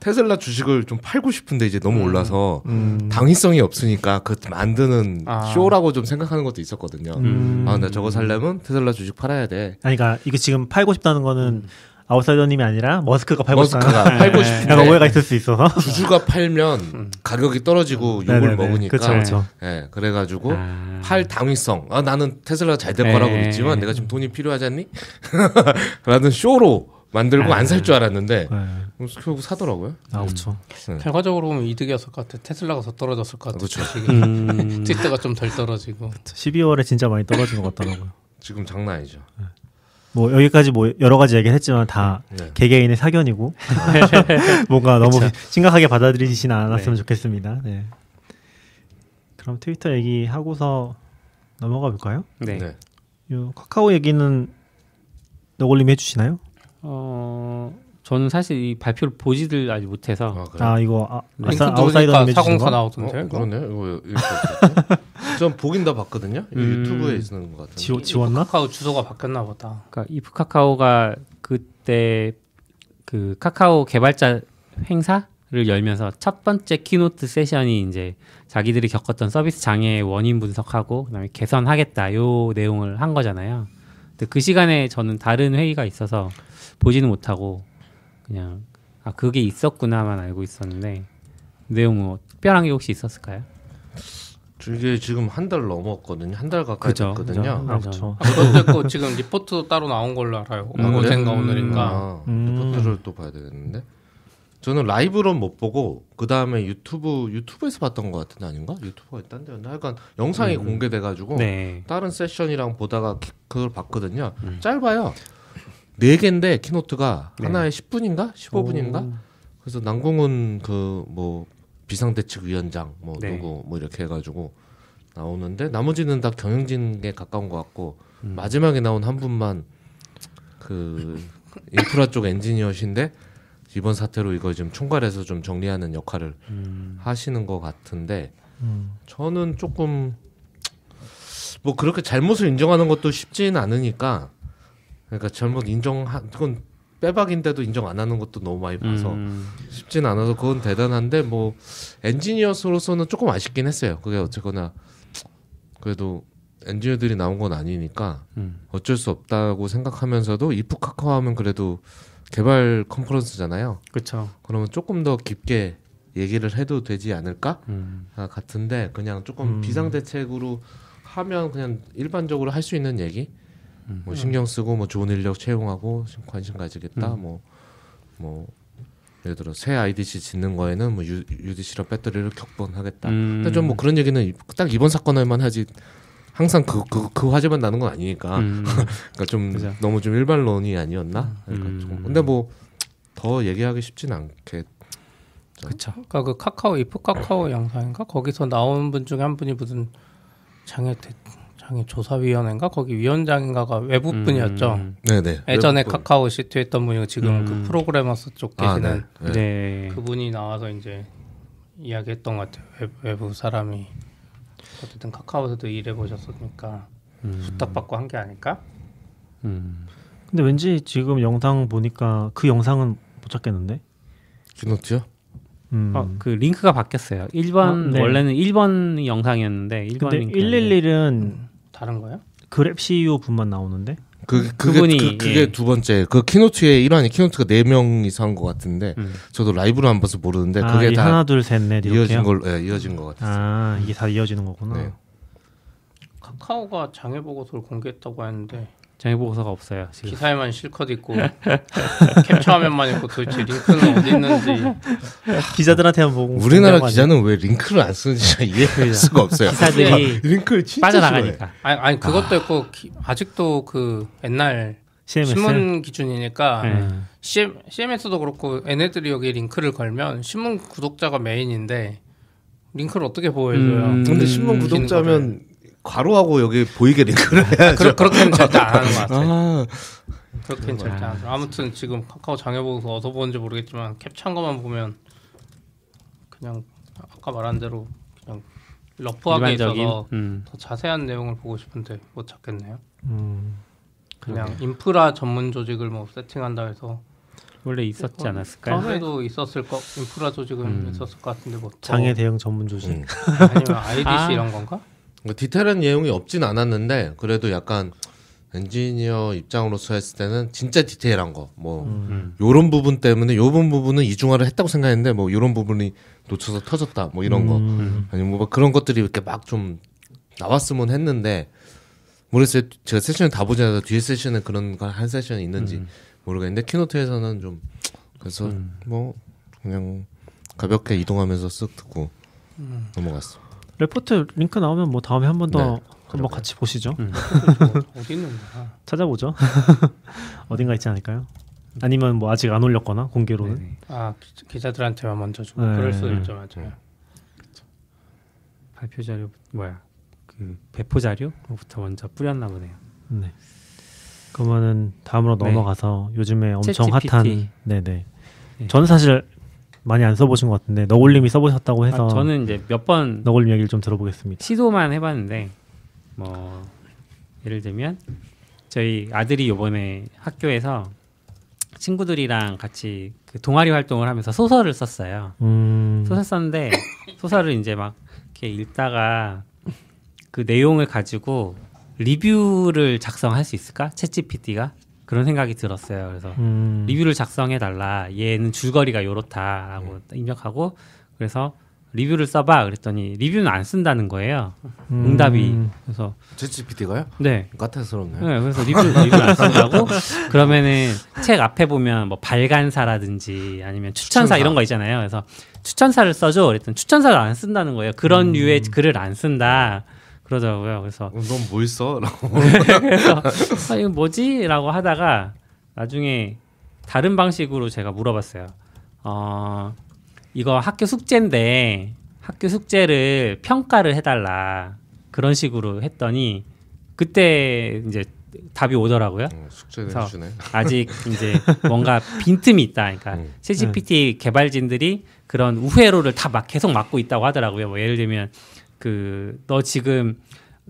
테슬라 주식을 좀 팔고 싶은데 이제 너무 음. 올라서 음. 당위성이 없으니까 그 만드는 아. 쇼라고 좀 생각하는 것도 있었거든요. 음. 아, 나 저거 살려면 테슬라 주식 팔아야 돼. 아니, 그러니까 이거 지금 팔고 싶다는 거는 아웃사이더님이 아니라 머스크가 팔고 머스크가 팔고 싶은데 약간 오해가 있을 수 있어서 주주가 팔면 가격이 떨어지고 욕을 네네네. 먹으니까 그쵸, 그쵸. 네, 그래가지고 아... 팔 당위성 아, 나는 테슬라 잘 될 거라고 믿지만 내가 지금 돈이 필요하지 않니? 라는 쇼로 만들고 아, 안 살 줄 알았는데 네. 결국 사더라고요. 아 그렇죠. 네. 결과적으로 보면 이득이었을 것 같아. 테슬라가 더 떨어졌을 것 같아. 그렇죠. 음... 트위터가 좀 덜 떨어지고. 그쵸. 십이월에 진짜 많이 떨어진 것 같더라고요. 지금 장난 아니죠. 네. 뭐 여기까지 뭐 여러 가지 얘기를 했지만 다 네. 개개인의 사견이고 뭔가 너무 심각하게 받아들이지는 않았으면 네. 좋겠습니다. 네. 그럼 트위터 얘기 하고서 넘어가 볼까요? 네. 네. 요 카카오 얘기는 너골님이 해주시나요? 어 저는 사실 이 발표를 보지들 아직 못해서. 아, 그래. 아 이거 아, 네. 아웃사이더 사공사 나오던데. 어, 그러네. 이거 전 보긴 다 봤거든요. 이거 음... 유튜브에 있는 것 같은데. 지웠나? 카카오 주소가 바뀌었나 보다. 그러니까 이프카카오가 그때 그 카카오 개발자 행사를 열면서 첫 번째 키노트 세션이 이제 자기들이 겪었던 서비스 장애의 원인 분석하고 그다음에 개선하겠다 요 내용을 한 거잖아요. 근데 그 시간에 저는 다른 회의가 있어서 보지는 못하고 그냥 아 그게 있었구나만 알고 있었는데 내용 뭐 특별한 게 혹시 있었을까요? 이게 지금 한 달 넘었거든요. 한 달 가까이 그죠, 됐거든요. 그렇죠. 그런데 지금 리포트도 따로 나온 걸로 알아요. 음, 어젠가 음, 오늘인가. 아, 음. 리포트를 또 봐야 되겠는데. 저는 라이브로는 못 보고 그 다음에 유튜브 유튜브에서 봤던 것 같은데 아닌가? 유튜브가 딴 데였나? 하여간 영상이 음. 공개돼가지고 네. 다른 세션이랑 보다가 그걸 봤거든요. 음. 짧아요. 네 개인데 키노트가 네. 하나에 십 분인가 십오 분인가. 오. 그래서 남궁은 그 뭐 비상대책위원장 뭐 네. 누구 뭐 이렇게 해가지고 나오는데 나머지는 다 경영진에 가까운 것 같고 음. 마지막에 나온 한 분만 그 인프라 쪽 엔지니어신데. 이번 사태로 이걸 지금 총괄해서 좀 정리하는 역할을 음. 하시는 것 같은데 음. 저는 조금 뭐 그렇게 잘못을 인정하는 것도 쉽지는 않으니까 그러니까 잘못 인정한 그건 빼박인데도 인정 안 하는 것도 너무 많이 봐서 음. 쉽진 않아서 그건 대단한데 뭐 엔지니어로서는 조금 아쉽긴 했어요. 그게 어쨌거나 그래도 엔지니어들이 나온 건 아니니까 음. 어쩔 수 없다고 생각하면서도 이프카카오 하면 그래도 개발 컨퍼런스잖아요. 그렇죠. 그러면 조금 더 깊게 얘기를 해도 되지 않을까 음. 같은데 그냥 조금 음. 비상대책으로 하면 그냥 일반적으로 할 수 있는 얘기 음. 뭐 신경 쓰고 뭐 좋은 인력 채용하고 관심 가지겠다 뭐뭐 음. 뭐 예를 들어 새 아이디씨 짓는 거에는 뭐 유, 유디씨랑 배터리를 격분하겠다. 음. 근데 좀 뭐 그런 얘기는 딱 이번 사건에만 하지 항상 그, 그, 그 화제만 나는 건 아니니까 음. 그러니까 좀 그죠. 너무 좀 일반론이 아니었나? 그러니까 음. 좀, 근데 뭐 더 얘기하기 쉽진 않겠죠. 그쵸. 그러니까 그 카카오 이프카카오 영상인가 거기서 나온 분 중에 한 분이 무슨 장애 대, 장애 조사위원회인가 거기 위원장인가가 외국 분이었죠. 음. 네네. 예전에 외국분. 카카오 씨티했던 분이고 지금 음. 그 프로그래머스 쪽 계시는 아, 네. 네. 그분이 나와서 이제 이야기했던 것 같아요. 외, 외부 사람이. 어쨌든 카카오에서도 일해보셨으니까 음. 부탁받고 한 게 아닐까? 음. 근데 왠지 지금 영상 보니까 그 영상은 못 찾겠는데? 키노트요? 음. 어, 그 링크가 바뀌었어요. 일 번 어, 네. 원래는 일 번 영상이었는데 일 번 링크 일일일은 음. 다른 거예요? 그랩 씨이오 분만 나오는데? 그, 그게, 그분이 그, 그게 예. 두 번째 그 키노트의 일환이 키노트가 네 명이서 한 것 같은데 음. 저도 라이브로 안 봐서 모르는데 아, 그게 다 하나 둘 셋 넷 이어진 걸 예, 이어진 것 같았어요. 아 이게 다 이어지는 거구나. 네. 카카오가 장애 보고서를 공개했다고 했는데 장애 보고서가 없어요. 지금. 기사에만 실컷 있고 캡처화면만 있고 도대체 링크는 어디 있는지 기자들한테만 보고 우리나라 기자는 왜 링크를 안 쓰는지 이해할 수가 없어요. 기사들이 링크를 진짜 빠져나가니까. 아니, 아니 그것도 있고 기, 아직도 그 옛날 씨엠에스? 신문 기준이니까 음. 씨엠, 씨엠에스도 그렇고 얘네들이 여기 링크를 걸면 신문 구독자가 메인인데 링크를 어떻게 보여줘요? 음, 근데 신문 음, 구독자면 괄호하고 여기 보이게 링크를 해야죠. 아, 그렇게는 절대 안 하는 것 같아요. 아, 그렇게는 절대 안 하죠. 아무튼 지금 카카오 장애보고서 어디서 보는지 모르겠지만 캡처한 것만 보면 그냥 아까 말한 대로 그냥 러프하게 일반적인? 있어서 음. 더 자세한 내용을 보고 싶은데 못 찾겠네요. 음, 그냥 그러네. 인프라 전문 조직을 뭐 세팅한다 해서 원래 있었지 않았을까요? 처음에도 있었을 거 인프라 조직은 음. 있었을 것 같은데 뭐 장애 대응 전문 조직 음. 아니면 아이디씨 아. 이런 건가? 디테일한 내용이 없진 않았는데 그래도 약간 엔지니어 입장으로서 했을 때는 진짜 디테일한 거 뭐 음. 요런 부분 때문에 요번 부분은 이중화를 했다고 생각했는데 뭐 요런 부분이 놓쳐서 터졌다 뭐 이런 음. 거 아니면 뭐 그런 것들이 이렇게 막 좀 나왔으면 했는데 모르겠어요. 제가 세션을 다 보지 않아서 뒤에 세션에 그런 걸 한 세션이 있는지 음. 모르겠는데 키노트에서는 좀 그래서 음. 뭐 그냥 가볍게 이동하면서 쓱 듣고 음. 넘어갔어. 레포트 링크 나오면 뭐 다음에 한 번 더 네, 한번 같이 보시죠. 음. 어디 있는 거야? 찾아보죠. 어딘가 있지 않을까요? 아니면 뭐 아직 안 올렸거나 공개로는. 네네. 아 기, 기자들한테만 먼저 주고 네. 그럴 수도 있죠, 맞아요. 발표 자료 뭐야? 그 배포 자료부터 먼저 뿌렸나 보네요. 네. 그러면은 다음으로 네. 넘어가서 요즘에 엄청 핫한 네네. 네. 저는 사실 많이 안 써보신 것 같은데 너굴님이 써보셨다고 해서 아, 저는 이제 몇 번 너굴님 얘기를 좀 들어보겠습니다. 시도만 해봤는데 뭐 예를 들면 저희 아들이 이번에 학교에서 친구들이랑 같이 그 동아리 활동을 하면서 소설을 썼어요. 음... 소설 썼는데 소설을 이제 막 이렇게 읽다가 그 내용을 가지고 리뷰를 작성할 수 있을까? 챗지피티가? 그런 생각이 들었어요. 그래서 음... 리뷰를 작성해달라. 얘는 줄거리가 요렇다라고 음. 입력하고 그래서 리뷰를 써봐. 그랬더니 리뷰는 안 쓴다는 거예요. 음... 응답이. 그래서 챗지피티가요? 네. 까탈스럽네요. 네. 그래서 리뷰, 리뷰를 안 쓴다고? 그러면은 책 앞에 보면 뭐 발간사라든지 아니면 추천사, 추천사 이런 거 있잖아요. 그래서 추천사를 써줘. 그랬더니 추천사를 안 쓴다는 거예요. 그런 음... 류의 글을 안 쓴다. 그러더라고요. 그래서 넌 뭘 써? 라고 그래서 아, 이거 뭐지? 라고 하다가 나중에 다른 방식으로 제가 물어봤어요. 어, 이거 학교 숙제인데 학교 숙제를 평가를 해달라. 그런 식으로 했더니 그때 이제 답이 오더라고요. 어, 숙제를 해주네. 아직 이제 뭔가 빈틈이 있다. 그러니까 음. 챗지피티 개발진들이 그런 우회로를 다 막 계속 막고 있다고 하더라고요. 뭐 예를 들면 그, 너 지금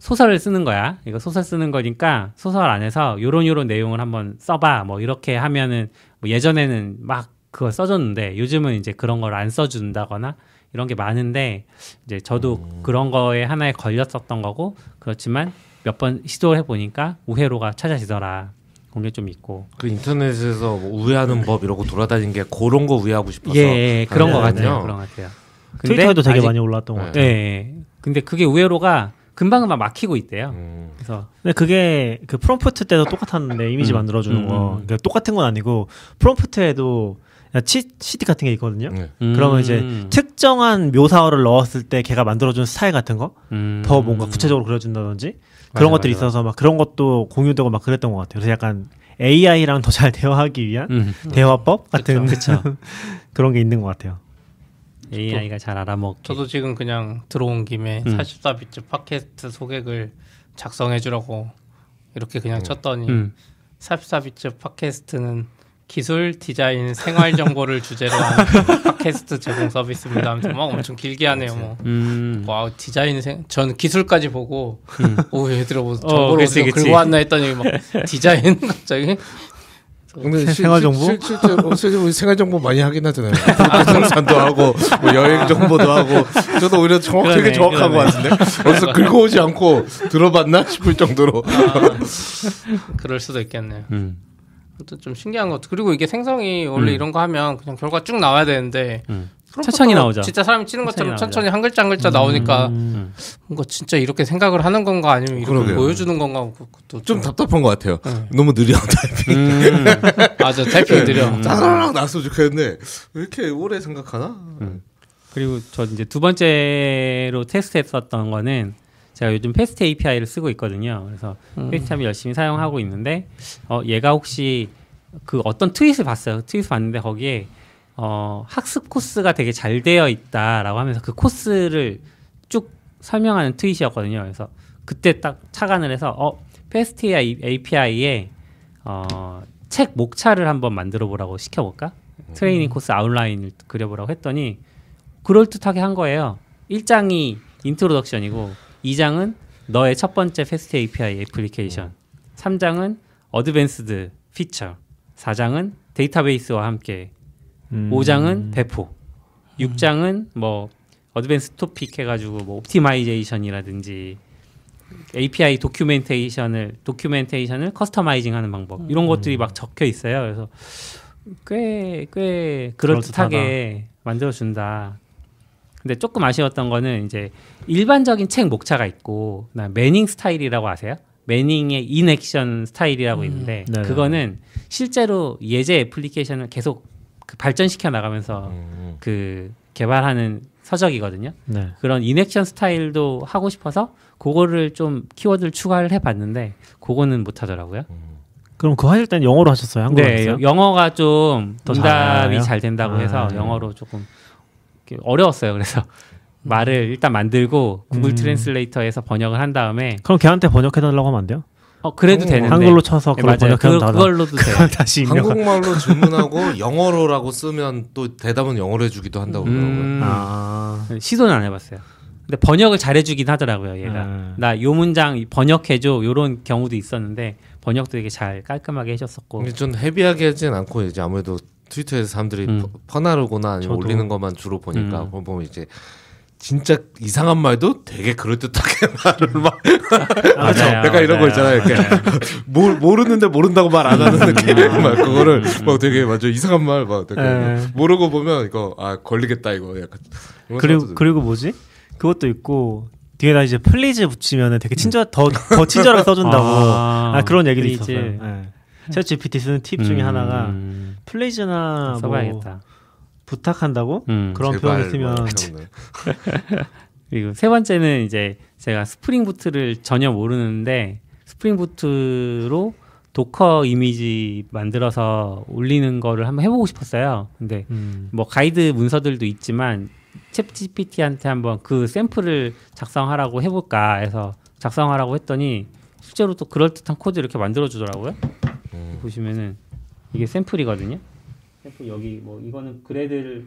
소설을 쓰는 거야. 이거 소설 쓰는 거니까 소설 안에서 요런 요런 내용을 한번 써봐. 뭐 이렇게 하면은 뭐 예전에는 막 그걸 써줬는데 요즘은 이제 그런 걸 안 써준다거나 이런 게 많은데 이제 저도 음. 그런 거에 하나에 걸렸었던 거고 그렇지만 몇 번 시도를 해보니까 우회로가 찾아지더라. 그런 게 좀 있고. 그 인터넷에서 뭐 우회하는 법 이러고 돌아다닌 게 그런 거 우회하고 싶어서. 예, 예 그런 거 같아요. 그런 거 같아요. 근데 트위터에도 되게 아직, 많이 올라왔던 것 같아요. 예, 예. 근데 그게 우회로가 금방금방 막히고 있대요. 음. 그래서 근데 그게 그 프롬프트 때도 똑같았는데 이미지 음. 만들어주는 음. 거 그러니까 똑같은 건 아니고 프롬프트에도 치, 시티 같은 게 있거든요. 네. 음. 그러면 이제 특정한 묘사어를 넣었을 때 걔가 만들어준 스타일 같은 거 음. 더 뭔가 구체적으로 그려준다든지 그런 맞아, 것들이 맞아. 있어서 막 그런 것도 공유되고 막 그랬던 것 같아요. 그래서 약간 에이아이랑 더 잘 대화하기 위한 음. 대화법 같은 그쵸, 그쵸. 그런 게 있는 것 같아요. 에이아이가 잘 알아먹게. 저도 지금 그냥 들어온 김에 음. 사십사 비트 팟캐스트 소개글 작성해주라고 이렇게 그냥 음. 쳤더니 음. 사십사 비트 팟캐스트는 기술, 디자인, 생활 정보를 주제로 하는 팟캐스트 제공 서비스입니다. 하면서 막 엄청 길게 하네요. 뭐. 음. 와우, 디자인, 생... 전 기술까지 보고 음. 오, 얘들아 뭐 정보를 어, 어디서 긁고 왔나 했더니 막 디자인 갑자기 근데 생활 정보? 실제로 실제로 생활 정보 많이 하긴 하잖아요. 부동산도 하고 뭐 여행 정보도 하고 저도 오히려 정확하게 그러네, 정확한 그러네. 것 같은데 벌써 긁어오지 않고 들어봤나 싶을 정도로 아, 그럴 수도 있겠네요. 음. 좀 신기한 것 같아요. 그리고 이게 생성이 원래 음. 이런 거 하면 그냥 결과 쭉 나와야 되는데 음. 천천히 나오죠. 진짜 사람이 치는 것처럼 나오자. 천천히 한 글자 한 글자 음, 나오니까 음. 뭔가 진짜 이렇게 생각을 하는 건가 아니면 이렇게 그러게요. 보여주는 건가 좀, 좀 답답한 것 같아요. 네. 너무 느려 타이핑. 음. 맞아 타이핑 느려. 짜라락 나왔으면 좋겠는데 왜 이렇게 오래 생각하나? 음. 그리고 저 이제 두 번째로 테스트했었던 거는 제가 요즘 패스트 에이피아이를 쓰고 있거든요. 그래서 음. 패스트 에이피아이 열심히 사용하고 있는데 어, 얘가 혹시 그 어떤 트윗을 봤어요. 트윗 봤는데 거기에 어, 학습 코스가 되게 잘 되어 있다라고 하면서 그 코스를 쭉 설명하는 트윗이었거든요. 그래서 그때 딱 착안을 해서 어, 패스트 에이피아이에 어, 책 목차를 한번 만들어 보라고 시켜볼까? 음. 트레이닝 코스 아웃라인을 그려보라고 했더니 그럴듯하게 한 거예요. 일 장이 인트로덕션이고 이 장은 너의 첫 번째 패스트 에이피아이 애플리케이션, 삼 장은 어드밴스드 피처, 사 장은 데이터베이스와 함께 음. 오 장은 배포, 육 장은 뭐 어드밴스 토픽 해가지고 뭐 옵티마이제이션이라든지 에이피아이 도큐멘테이션을 도큐멘테이션을 커스터마이징하는 방법 이런 것들이 막 적혀 있어요. 그래서 꽤 꽤 그럴듯하게 만들어준다. 근데 조금 아쉬웠던 거는 이제 일반적인 책 목차가 있고 매닝 스타일이라고 아세요? 매닝의 인액션 스타일이라고 음. 있는데 네네. 그거는 실제로 예제 애플리케이션을 계속 그 발전시켜 나가면서 음. 그 개발하는 서적이거든요. 네. 그런 인액션 스타일도 하고 싶어서 그거를 좀 키워드를 추가를 해봤는데 그거는 못하더라고요. 음. 그럼 그 하실 때는 영어로 하셨어요? 한국어 네. 하셨어요? 영어가 좀 응답이 잘 된다고 아, 해서 네. 영어로 조금 어려웠어요. 그래서 말을 일단 만들고 구글 음. 트랜슬레이터에서 번역을 한 다음에 그럼 걔한테 번역해달라고 하면 안 돼요? 어 그래도 되는데 한글로 쳐서 네, 맞아요. 그걸, 그걸로도 돼요. 다시 한국말로 주문하고 영어로라고 쓰면 또 대답은 영어로 해주기도 한다고 그러더라고요. 음. 아. 시도는 안 해봤어요. 근데 번역을 잘해주긴 하더라고요. 얘가 음. 나 요 문장 번역해줘 이런 경우도 있었는데 번역도 되게 잘 깔끔하게 해줬었고. 근데 전 헤비하게 하진 않고 이제 아무래도 트위터에서 사람들이 음. 퍼나르거나 아니면 저도. 올리는 것만 주로 보니까 음. 보면 이제. 진짜 이상한 말도 되게 그럴듯하게 말을 막 아, 약간 맞아요. 이런 거 있잖아요. 이렇게 모르, 모르는데 모른다고 말 안 하는 느낌 막 그거를 막 되게 맞아 이상한 말 막 되게 모르고 보면 이거 아 걸리겠다 이거 약간 그리고 그리고 뭐지 그것도 있고 뒤에다 이제 플리즈 붙이면은 되게 친절 더 더 친절하게 써준다고 아, 아, 그런 얘기도 있어요. 네. 챗 지피티 쓰는 팁 중에 음, 하나가 플리즈나 써봐야겠다. 뭐 부탁한다고? 음, 그런 표현을 쓰면 그리고 세 번째는 이제 제가 스프링 부트를 전혀 모르는데 스프링 부트로 도커 이미지 만들어서 올리는 거를 한번 해보고 싶었어요. 근데 음. 뭐 가이드 문서들도 있지만 챗지피티한테 한번 그 샘플을 작성하라고 해볼까 해서 작성하라고 했더니 실제로 또 그럴듯한 코드 이렇게 만들어주더라고요. 음. 보시면은 이게 샘플이거든요. 여기 뭐 이거는 그레들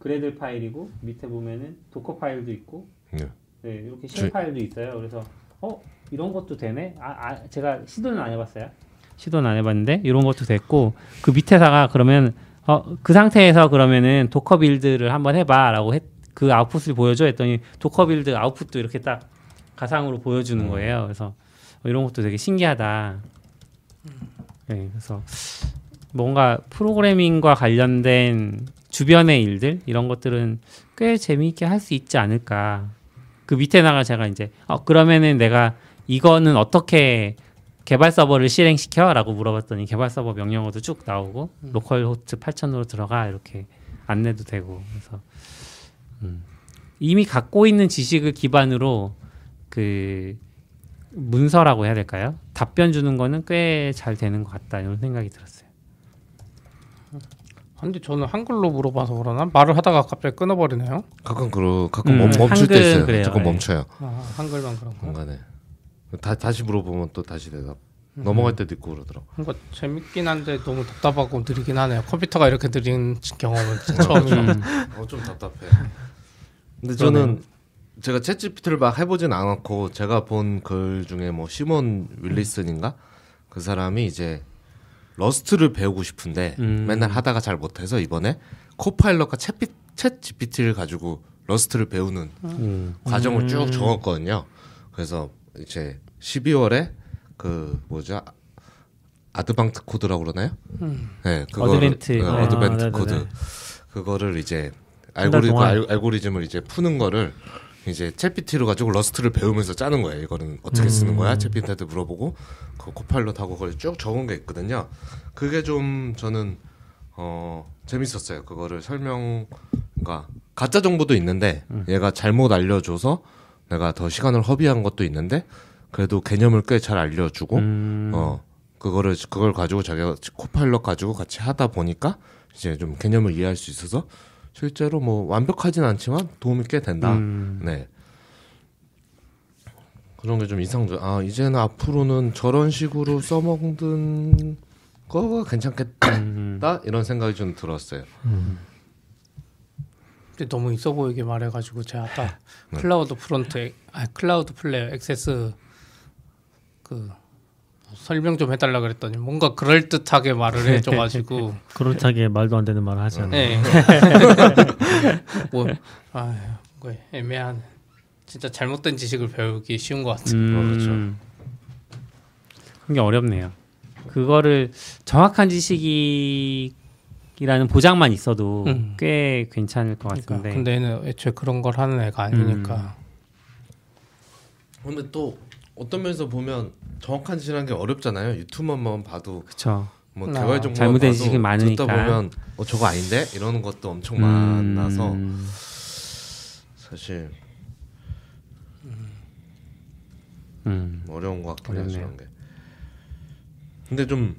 그레들 파일이고 밑에 보면은 도커 파일도 있고 네, 네 이렇게 쉘 파일도 있어요. 그래서 어 이런 것도 되네. 아, 아 제가 시도는 안 해봤어요. 시도는 안 해봤는데 이런 것도 됐고 그 밑에다가 그러면 어 그 상태에서 그러면은 도커 빌드를 한번 해봐라고 했 그 아웃풋을 보여줘 했더니 도커 빌드 아웃풋도 이렇게 딱 가상으로 보여주는 거예요. 그래서 어, 이런 것도 되게 신기하다. 네, 그래서. 뭔가 프로그래밍과 관련된 주변의 일들 이런 것들은 꽤 재미있게 할 수 있지 않을까. 그 밑에 나가 제가 이제 어, 그러면은 내가 이거는 어떻게 개발 서버를 실행시켜? 라고 물어봤더니 개발 서버 명령어도 쭉 나오고 음. 로컬 호스트 팔천으로 들어가 이렇게 안내도 되고 그래서 음. 이미 갖고 있는 지식을 기반으로 그 문서라고 해야 될까요? 답변 주는 거는 꽤 잘 되는 것 같다 이런 생각이 들었어요. 근데 저는 한글로 물어봐서 그러나 말을 하다가 갑자기 끊어버리네요. 가끔 그러 가끔 음, 멈출 때 있어요. 그래요, 조금 네. 멈춰요. 아, 한글만 그런 거. 중간에 다 다시 물어보면 또 다시 대답 음. 넘어갈 때도 있고 그러더라고. 뭔가 재밌긴 한데 너무 답답하고 느리긴 하네요. 컴퓨터가 이렇게 느린 경험은 처음이라. 어, 좀 답답해. 근데 저는 제가 챗지피티를 막 해보진 않았고 제가 본 글 중에 뭐 시몬 윌리슨인가 음. 그 사람이 이제. 러스트를 배우고 싶은데 음. 맨날 하다가 잘 못해서 이번에 코파일럿과 챗, 챗 지피티를 가지고 러스트를 배우는 음. 과정을 음. 쭉 적었거든요. 그래서 이제 십이월에 그 뭐죠 아드방트 코드라고 그러나요? 음. 네, 어드벤트 어, 아, 어드벤트 아, 코드 그거를 이제 알고리즘 알, 알고리즘을 이제 푸는 거를 이제 챗피티로 가지고 러스트를 배우면서 짜는 거예요. 이거는 어떻게 쓰는 거야? 음. 챗피티한테 물어보고 그 코파일럿하고 그걸 쭉 적은 게 있거든요. 그게 좀 저는 어 재밌었어요. 그거를 설명 그러니까 가짜 정보도 있는데 음. 얘가 잘못 알려줘서 내가 더 시간을 허비한 것도 있는데 그래도 개념을 꽤 잘 알려주고 음. 어 그거를 그걸 가지고 자기가 코파일럿 가지고 같이 하다 보니까 이제 좀 개념을 이해할 수 있어서 실제로 뭐 완벽하진 않지만 도움이 꽤 된다. 음. 네. 그런 게 좀 이상적. 아 이제는 앞으로는 저런 식으로 써먹는 거가 괜찮겠다 음. 이런 생각이 좀 들었어요. 음. 근데 너무 있어 보이게 말해가지고 제가 아까 네. 클라우드 프론트, 아 클라우드 플레어 액세스 그. 설명 좀 해달라 그랬더니 뭔가 그럴 듯하게 말을 해줘가지고 그럴듯하게 말도 안 되는 말을 하지 않아요. 네. 뭐 아, 애매한 진짜 잘못된 지식을 배우기 쉬운 것 같아요. 음... 그렇죠. 그게 어렵네요. 그거를 정확한 지식이라는 보장만 있어도 음. 꽤 괜찮을 것 그러니까, 같은데. 근데 얘는 애초에 그런 걸 하는 애가 아니니까. 음. 근데 또. 어떤 면에서 보면 정확한 지식이라는 게 어렵잖아요. 유튜브만 봐도 그쵸. 뭐 개발 정보만 잘못된 지식이 많으니까 듣다 보면 어 저거 아닌데 이러는 것도 엄청 음... 많아서 사실 음... 어려운 것 같긴 해요. 그런 게. 근데 좀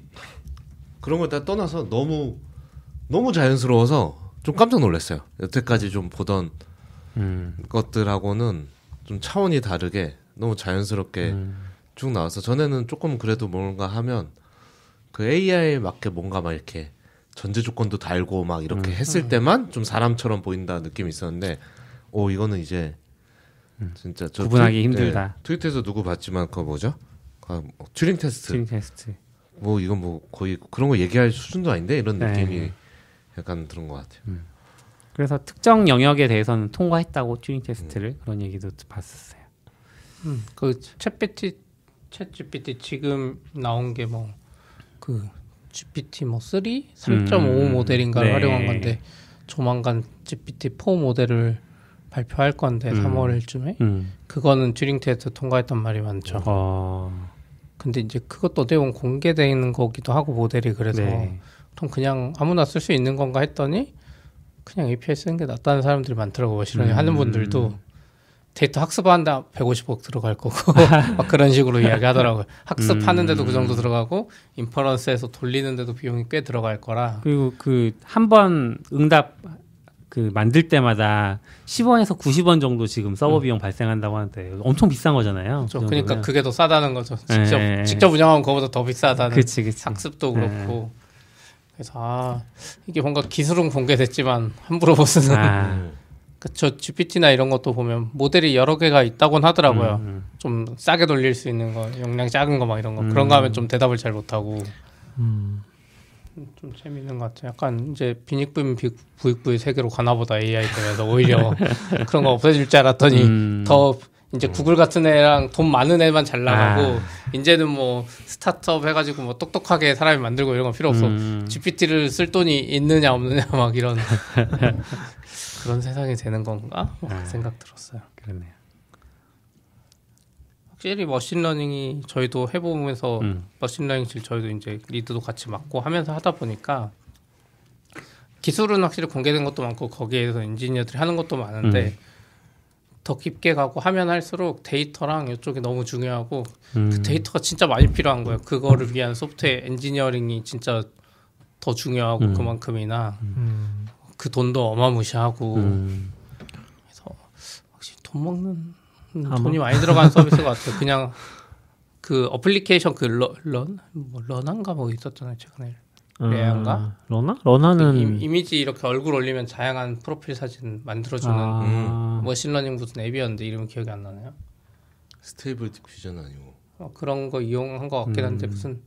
그런 걸 다 떠나서 너무 너무 자연스러워서 좀 깜짝 놀랐어요. 여태까지 좀 보던 음... 것들하고는 좀 차원이 다르게. 너무 자연스럽게 음. 쭉 나와서 전에는 조금 그래도 뭔가 하면 그 에이아이에 맞게 뭔가 막 이렇게 전제 조건도 달고 막 이렇게 음. 했을 때만 좀 사람처럼 보인다 느낌이 있었는데 오 이거는 이제 진짜 저 구분하기 트윗, 힘들다. 네, 트위터에서 누구 봤지만 그거 뭐죠? 아, 뭐, 튜링 테스트. 튜링 테스트. 뭐 이건 뭐 거의 그런 거 얘기할 수준도 아닌데 이런 느낌이 네. 약간 들은 것 같아요. 음. 그래서 특정 영역에 대해서는 통과했다고 튜링 테스트를 음. 그런 얘기도 봤었어요. 음, 그 챗피티, 챗지피티 지금 나온 게 뭐 그 지피티 뭐 삼, 삼 점 오 음. 모델인가를 네. 활용한 건데 조만간 지피티 사 모델을 발표할 건데 음. 삼월 일쯤에 음. 그거는 튜링 테스트 통과했단 말이 많죠. 어. 근데 이제 그것도 어떻게 보면 공개되어 있는 거기도 하고 모델이 그래서 네. 보통 그냥 아무나 쓸 수 있는 건가 했더니 그냥 에이피아이 쓰는 게 낫다는 사람들이 많더라고요. 실은 음. 하는 분들도 데이터 학습하는데 백오십억 들어갈 거고 막 그런 식으로 이야기하더라고요. 학습하는데도 음. 그 정도 들어가고 인퍼런스에서 돌리는데도 비용이 꽤 들어갈 거라. 그리고 그 한 번 응답 그 만들 때마다 십원에서 구십원 정도 지금 서버 비용 음. 발생한다고 하는데 엄청 비싼 거잖아요. 그렇죠. 그 그러니까 그게 더 싸다는 거죠. 직접 네. 직접 운영하면 그거보다 더 비싸다는. 그치, 그치. 학습도 그렇고. 네. 그래서 아, 이게 뭔가 기술은 공개됐지만 함부로 못 쓰는. 아. 그쵸. 지피티나 이런 것도 보면 모델이 여러 개가 있다곤 하더라고요. 음, 음. 좀 싸게 돌릴 수 있는 거, 용량 작은 거 막 이런 거. 음. 그런 거 하면 좀 대답을 잘 못하고. 음. 좀 재밌는 것 같아요. 약간 이제 빈익부인 부익부의 세계로 가나보다 에이아이 때문에 오히려 그런 거 없어질 줄 알았더니 음. 더 이제 구글 같은 애랑 돈 많은 애만 잘 나가고 아. 이제는 뭐 스타트업 해가지고 뭐 똑똑하게 사람이 만들고 이런 건 필요 없어. 음. 지피티를 쓸 돈이 있느냐 없느냐 막 이런 그런 세상이 되는 건가? 뭐 아. 생각 들었어요. 그러네요. 확실히 머신러닝이 저희도 해보면서 음. 머신러닝실 저희도 이제 리드도 같이 맡고 하면서 하다 보니까 기술은 확실히 공개된 것도 많고 거기에서 엔지니어들이 하는 것도 많은데 음. 더 깊게 가고 하면 할수록 데이터랑 이쪽이 너무 중요하고 음. 그 데이터가 진짜 많이 필요한 거예요. 그거를 위한 소프트웨어 엔지니어링이 진짜 더 중요하고 음. 그만큼이나 음. 그 돈도 어마무시하고 음. 그래서 확실히 돈 먹는 돈이 많이 들어간 서비스 같아요. 그냥 그 어플리케이션 그 런, 뭐 런한가 뭐 있었잖아요 최근에. 레아인가? 런하? 런하는 이미지 이렇게 얼굴 올리면 다양한 프로필 사진 만들어주는 아~ 음. 머신러닝 무슨 앱이었는데 이름이 기억이 안 나네요. 스테이블 디퓨전 아니고 어, 그런 거 이용한 것 같긴 한데 음. 무슨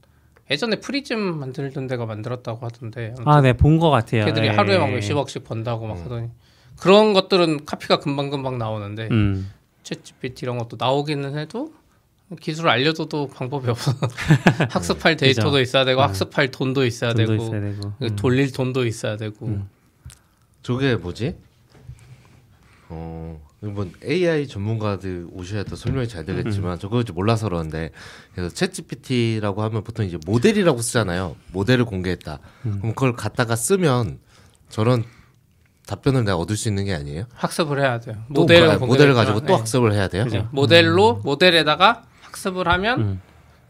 예전에 프리즘 만들던 데가 만들었다고 하던데. 아, 네, 본 것 같아요. 걔들이 에이. 하루에 막 몇십억씩 번다고 막 음. 하더니 그런 것들은 카피가 금방금방 나오는데. 음. 챗지피티 이런 것도 나오기는 해도 기술을 알려줘도 방법이 없어. 학습할 데이터도 있어야 되고 학습할 돈도 있어야 돈도 되고, 있어야 되고. 음. 돌릴 돈도 있어야 되고. 음. 저게 뭐지? 어, 이번 에이아이 전문가들 오셔야 더 설명이 잘 되겠지만 음. 저거 몰라서 그러는데 그래서 챗지피티라고 하면 보통 이제 모델이라고 쓰잖아요. 모델을 공개했다. 음. 그럼 그걸 갖다가 쓰면 저런 답변을 내가 얻을 수 있는 게 아니에요? 학습을 해야 돼요. 모델을, 모델을 가지고 네. 또 학습을 해야 돼요? 그렇죠. 모델로 음. 모델에다가 학습을 하면 음.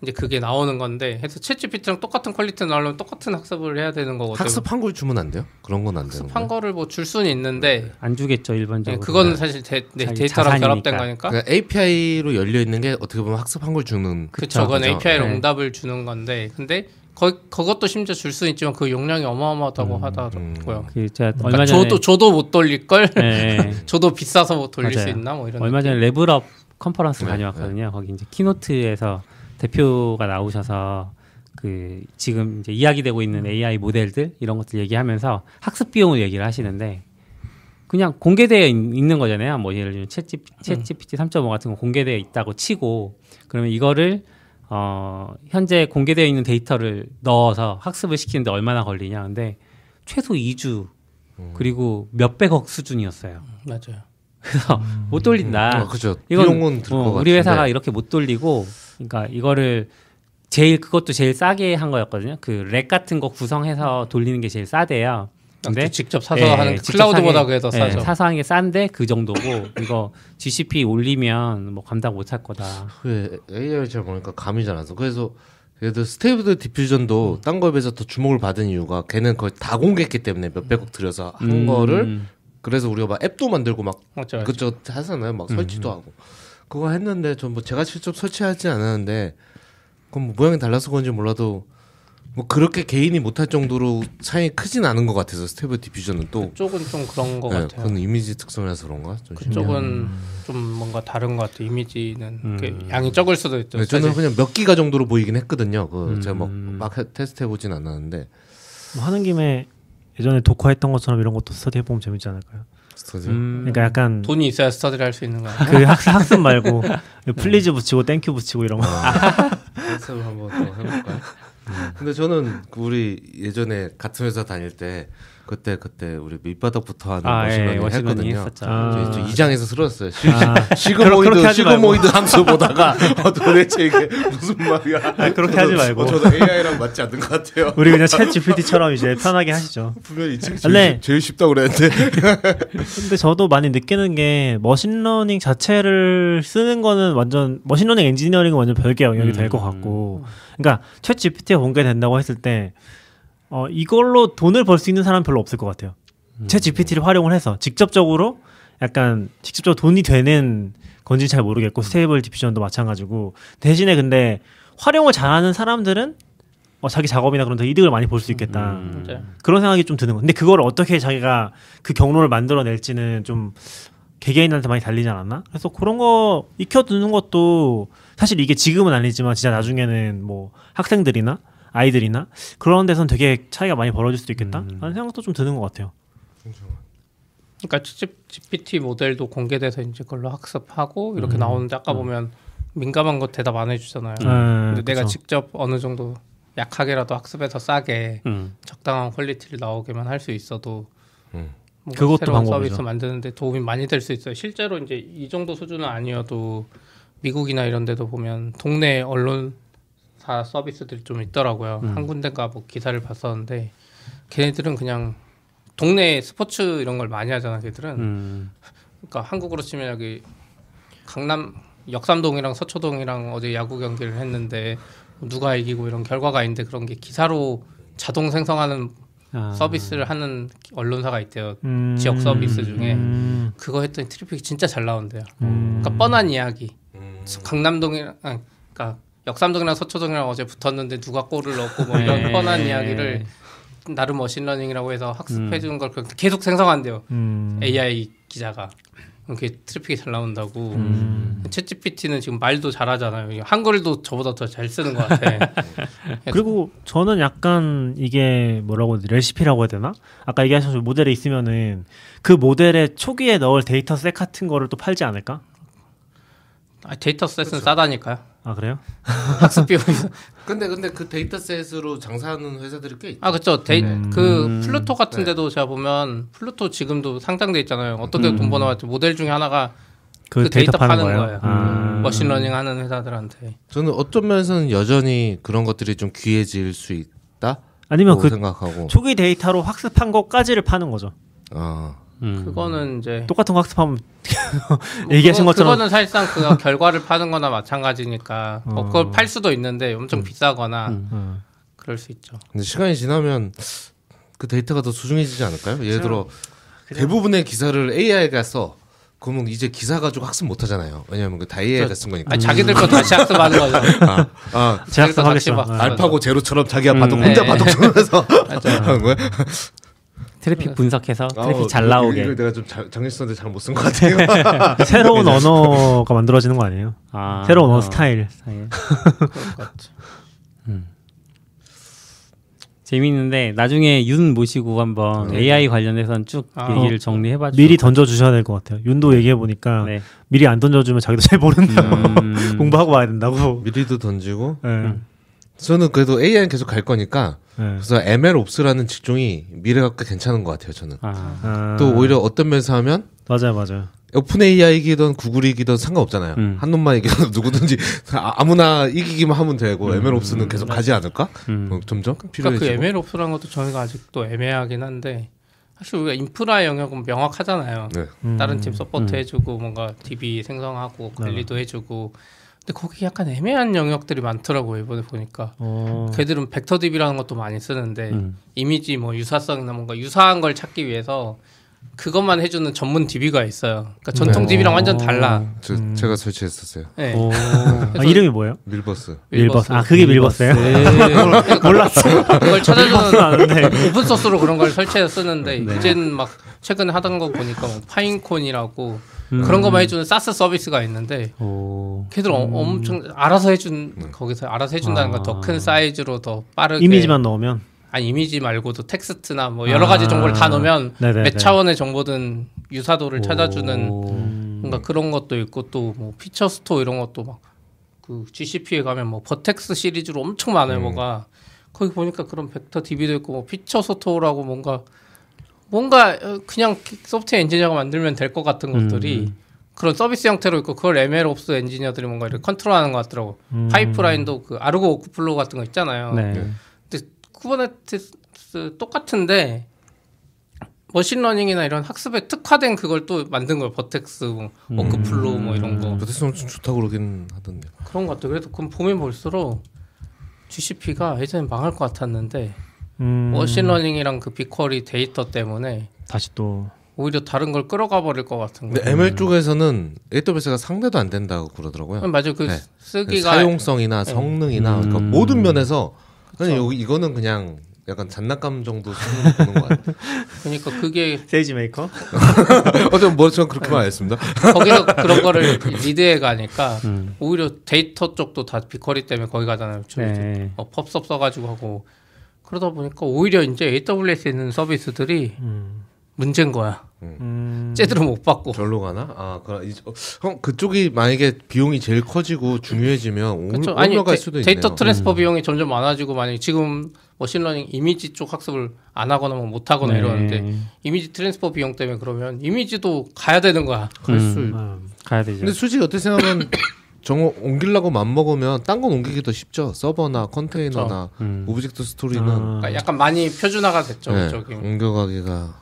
이제 그게 나오는 건데 해서 챗지피티랑 똑같은 퀄리티 나오려면 똑같은 학습을 해야 되는 거거든요. 학습한 걸 주면 안 돼요? 그런 건 안 되는 거예요? 학습한 거를 뭐 줄 수는 있는데 안 주겠죠 일반적으로. 네, 그거는 사실 데, 네, 데이터랑 자산이니까. 결합된 거니까. 그러니까 에이피아이로 열려 있는 게 어떻게 보면 학습한 걸 주는. 그렇죠. 그건 에이피아이로 네. 응답을 주는 건데 근데 거, 그것도 심지어 줄 수는 있지만 그 용량이 어마어마하다고 음, 하더라고요. 그 제가 그러니까 얼마 전에 저도, 저도 못 돌릴 걸. 네. 저도 비싸서 못 돌릴 맞아요. 수 있나 뭐 이런. 얼마 전에 레블업 컨퍼런스 네, 다녀왔거든요. 네. 거기 이제 키노트에서 대표가 나오셔서 그 지금 이제 이야기되고 있는 에이아이 모델들 이런 것들 얘기하면서 학습 비용을 얘기를 하시는데 그냥 공개되어 있는 거잖아요. 뭐 예를 들면 챗지피티 삼 점 오 같은 거 공개되어 있다고 치고 그러면 이거를 어, 현재 공개되어 있는 데이터를 넣어서 학습을 시키는데 얼마나 걸리냐. 근데 최소 이 주 음. 그리고 몇백억 수준이었어요. 맞아요. 그래서 음. 못 돌린다. 음. 아, 그죠. 비용은 들 것 같은데. 우리 회사가 이렇게 못 돌리고, 그러니까 이거를 제일 그것도 제일 싸게 한 거였거든요. 그 렉 같은 거 구성해서 돌리는 게 제일 싸대요. 근데 직접 사서 예, 하는 클라우드보다 그게 더 싸죠. 예, 사서 하는 게 싼데 그 정도고 이거 지씨피 올리면 뭐 감당 못할 거다. 그 에이아이 잘 보니까 감이 잘 안 서. 그래서 그래도 스테이블 디퓨전도 딴 거에 비해서 더 주목을 받은 이유가 걔는 거의 다 공개했기 때문에 몇백억 들여서 한 음. 거를 그래서 우리가 막 앱도 만들고 막 그것저것 하잖아요. 막 설치도 음. 하고 그거 했는데 전 뭐 제가 직접 설치하지 않았는데 그건 뭐 모양이 달라서 그런지 몰라도 뭐 그렇게 개인이 못할 정도로 차이 크진 않은 것 같아서 스테이블 디퓨전은 또 그쪽은 좀 그런 것 네, 같아요. 그건 이미지 특성이라서 그런가? 좀 그쪽은 음. 좀 뭔가 다른 것 같아요. 이미지는 음. 양이 적을 수도 있죠. 네, 저는 그냥 몇 기가 정도로 보이긴 했거든요. 그 음. 제가 막, 막 테스트 해보진 않았는데 뭐 하는 김에 예전에 도커 했던 것처럼 이런 것도 스터디 해보면 재밌지 않을까요? 스터디. 음. 그러니까 약간 돈이 있어야 스터디를 할 수 있는 거야. 그 학습, 학습 말고 플리즈 붙이고 땡큐 붙이고 이런 거. 연습을 한번 더 해볼까요? 음. 근데 저는 우리 예전에 같은 회사 다닐 때 그때 그때 우리 밑바닥부터 하는 아, 워싱런이 했거든요. 아. 저, 저 이장에서 쓰러졌어요. 아. 시그모이드 시그모이드 함수 보다가 어, 도대체 이게 무슨 말이야. 아니, 그렇게 저도, 하지 말고. 어, 저도 에이아이랑 맞지 않는 것 같아요. 우리 그냥 챗지피티처럼 이제 편하게 하시죠. 분명히 이 책이 제일, 제일 쉽다고 그랬는데. 근데 저도 많이 느끼는 게 머신러닝 자체를 쓰는 거는 완전 머신러닝 엔지니어링은 완전 별개 영역이 음. 될 것 같고. 그러니까 챗지피티가 공개된다고 했을 때 어, 이걸로 돈을 벌 수 있는 사람은 별로 없을 것 같아요. 음. 챗지피티를 활용을 해서 직접적으로 약간 직접적으로 돈이 되는 건지 잘 모르겠고 음. 스테이블 디퓨전도 마찬가지고 대신에 근데 활용을 잘하는 사람들은 어, 자기 작업이나 그런 데 이득을 많이 볼 수 있겠다. 음. 음. 그런 생각이 좀 드는 거. 근데 그걸 어떻게 자기가 그 경로를 만들어낼지는 좀 개개인한테 많이 달리지 않았나? 그래서 그런 거 익혀두는 것도 사실 이게 지금은 아니지만 진짜 나중에는 뭐 학생들이나 아이들이나 그런 데선 되게 차이가 많이 벌어질 수도 있겠다 하는 음. 생각도 좀 드는 것 같아요. 그러니까 챗지피티 모델도 공개돼서 이제 그걸로 학습하고 이렇게 음. 나오는데 아까 음. 보면 민감한 거 대답 안 해주잖아요. 음, 근데 내가 그쵸. 직접 어느 정도 약하게라도 학습해서 싸게 음. 적당한 퀄리티를 나오게만 할 수 있어도 음. 그것도 새로운 방법이죠. 서비스 만드는데 도움이 많이 될 수 있어요. 실제로 이제 이 정도 수준은 아니어도 미국이나 이런 데도 보면 동네 언론 다 서비스들이 좀 있더라고요. 음. 한 군데가 뭐 기사를 봤었는데 걔네들은 그냥 동네 스포츠 이런 걸 많이 하잖아. 걔들은 음. 그러니까 한국으로 치면 여기 강남 역삼동이랑 서초동이랑 어제 야구 경기를 했는데 누가 이기고 이런 결과가 있는데 그런 게 기사로 자동 생성하는 아. 서비스를 하는 언론사가 있대요. 음. 지역 서비스 중에 음. 그거 했더니 트래픽이 진짜 잘 나온대요. 음. 그러니까 뻔한 이야기. 음. 강남동이랑 아니, 그러니까 역삼동이랑 서초동이랑 어제 붙었는데 누가 골을 넣고 뭐 이런 뻔한 이야기를 나름 머신러닝이라고 해서 학습해주는 음. 걸 계속 생성한대요. 음. 에이아이 기자가. 그게 트래픽이 잘 나온다고. 음. 챗지피티는 지금 말도 잘하잖아요. 한글도 저보다 더 잘 쓰는 것 같아. 그리고 저는 약간 이게 뭐라고 레시피라고 해야 되나? 아까 얘기하신 모델에 있으면은 그 모델에 초기에 넣을 데이터셋 같은 거를 또 팔지 않을까? 아, 데이터셋은 그렇죠. 싸다니까요. 아 그래요? 학습 비용. 근데 근데 그 데이터셋으로 장사하는 회사들이 꽤 있죠. 아 그렇죠. 데이, 네. 그 음. 플루토 같은데도 네. 제가 보면 플루토 지금도 상장돼 있잖아요. 어떻게 음. 돈 버나왔지 모델 중에 하나가 그, 그 데이터, 데이터 파는 거예요. 거예요. 아. 머신러닝 하는 회사들한테. 저는 어떤 면에서는 여전히 그런 것들이 좀 귀해질 수 있다. 아니면 그 생각하고. 초기 데이터로 학습한 것까지를 파는 거죠. 아. 음. 그거는 이제 똑같은 거 학습하면 뭐 얘기하신 그거, 것처럼 그거는 사실상 그 결과를 파는 거나 마찬가지니까 어. 어, 그걸 팔 수도 있는데 엄청 음. 비싸거나 음. 음. 그럴 수 있죠. 근데 시간이 지나면 그 데이터가 더 소중해지지 않을까요? 그렇죠. 예를 들어 그냥. 대부분의 기사를 에이아이가 써. 그러면 이제 기사 가지고 학습 못 하잖아요. 왜냐하면 그 다 에이아이가 쓴 거니까. 아니, 자기들 거 다시 학습하는 거죠. 아, 아, 재학습하겠죠. 알파고 제로처럼 자기가 음. 바둑 혼자 네. 바둑 두면서 하는 거야. 트래픽 분석해서 트래픽 아, 잘 나오게. 이걸 내가 좀 정했었는데 잘 못 쓴 것 같아요. 새로운 언어가 만들어지는 거 아니에요? 아, 새로운 아, 언어 스타일. 스타일. 음. 재미있는데 나중에 윤 모시고 한번 음. 에이아이 관련해서는 쭉 아, 얘기를 어, 정리해봐줘. 미리 던져주셔야 될 것 같아요. 윤도 얘기해보니까 네. 미리 안 던져주면 자기도 잘 모른다고 음. 공부하고 와야 된다고. 미리도 던지고. 네. 음. 저는 그래도 에이아이는 계속 갈 거니까 네. 그래서 엠엘옵스라는 직종이 미래가 꽤 괜찮은 것 같아요. 저는 아. 또 오히려 어떤 면에서 하면 맞아요, 맞아요. 오픈 에이아이이기든 구글이기든 상관없잖아요. 음. 한 놈만 이기든 누구든지 아무나 이기기만 하면 되고 음. 엠엘옵스는 계속 음. 가지 않을까? 음. 점점 필요해지고. 그러니까 그 엠엘옵스라는 것도 저희가 아직도 애매하긴 한데 사실 우리가 인프라 영역은 명확하잖아요. 네. 음. 다른 팀 서포트 음. 해주고 뭔가 디비 생성하고 관리도 네. 해주고. 근데 거기 약간 애매한 영역들이 많더라고요. 이번에 보니까 오. 걔들은 벡터 디비라는 것도 많이 쓰는데 음. 이미지 뭐 유사성이나 뭔가 유사한 걸 찾기 위해서 그것만 해주는 전문 디비가 있어요. 그러니까 전통 네. 디비랑 완전 달라. 저, 음. 제가 설치했었어요. 네. 아, 이름이 뭐예요? 밀버스. 밀버스. 아, 그게 밀버스예요? 네. 몰랐어요. 그걸 찾아주는 오픈 소스로 그런 걸 설치해서 쓰는데 네. 이제는 막 최근에 하던 거 보니까 뭐 파인콘이라고 음. 그런 거만 해주는 사스 서비스가 있는데 오. 걔들 음. 어, 엄청 알아서 해준 음. 거기서 알아서 해준다는 거 더 큰 아. 사이즈로 더 빠르게 이미지만 넣으면. 아니 이미지 말고도 텍스트나 뭐 여러 가지 아~ 정보를 다 넣으면 네네네. 몇 차원의 정보든 유사도를 찾아주는 뭔가 그런 것도 있고 또 뭐 피처 스토어 이런 것도 막 그 지씨피에 가면 뭐 버텍스 시리즈로 엄청 많아요. 음. 뭐가 거기 보니까 그런 벡터 디비도 있고 뭐 피처 스토어라고 뭔가 뭔가 그냥 소프트웨어 엔지니어가 만들면 될 것 같은 것들이 음. 그런 서비스 형태로 있고 그걸 엠엘옵스 엔지니어들이 뭔가 이렇게 컨트롤하는 것 같더라고. 음. 파이프라인도 그 아르고 오크플로우 같은 거 있잖아요. 네. 네. 쿠버네티스 똑같은데 머신러닝이나 이런 학습에 특화된 그걸 또 만든 거예요. 버텍스, 뭐, 음. 워크플로우 뭐 이런 거. 버텍스 엄청 좋다고 그러긴 하던데. 그런 것 같아요. 그래도 그럼 보면 볼수록 지씨피가 예전에 망할 것 같았는데 음. 머신러닝이랑 그 빅쿼리 데이터 때문에 다시 또 오히려 다른 걸 끌어가 버릴 것 같은 거예요. 엠엘 쪽에서는 에이더블유에스가 상대도 안 된다고 그러더라고요. 맞아요. 그 네. 쓰기가 사용성이나 성능이나 음. 그러니까 모든 면에서 근데 여기 이거는 그냥 약간 장난감 정도 쓰는 보는 것 같아요. 그러니까 그게 세이지 메이커? 어쨌든 뭐처럼 그렇게만 했습니다. 거기서 그런 거를 리드해 가니까 음. 오히려 데이터 쪽도 다 빅쿼리 때문에 거기 가잖아요. 네. 어, 펍섭 써가지고 하고 그러다 보니까 오히려 이제 에이더블유에스에 있는 서비스들이 음. 문제인 거야. 음. 쟤들은 못 받고. 절로 가나? 아, 그럼 어, 그쪽이 만약에 비용이 제일 커지고 중요해지면 그쵸. 오늘, 아니, 올라갈 데, 수도 있네요. 데이터 트랜스퍼 음. 비용이 점점 많아지고 만약에 지금 머신러닝 이미지 쪽 학습을 안 하거나 못 하거나 네. 이러는데 이미지 트랜스퍼 비용 때문에 그러면 이미지도 가야 되는 거야. 그럴 수 음. 아, 가야 되죠. 근데 솔직히 어떻게 생각하면 정보 옮기려고 맘먹으면 딴 건 옮기기 더 쉽죠. 서버나 컨테이너나 음. 오브젝트 스토리는 아. 그러니까 약간 많이 표준화가 됐죠. 네. 옮겨가기가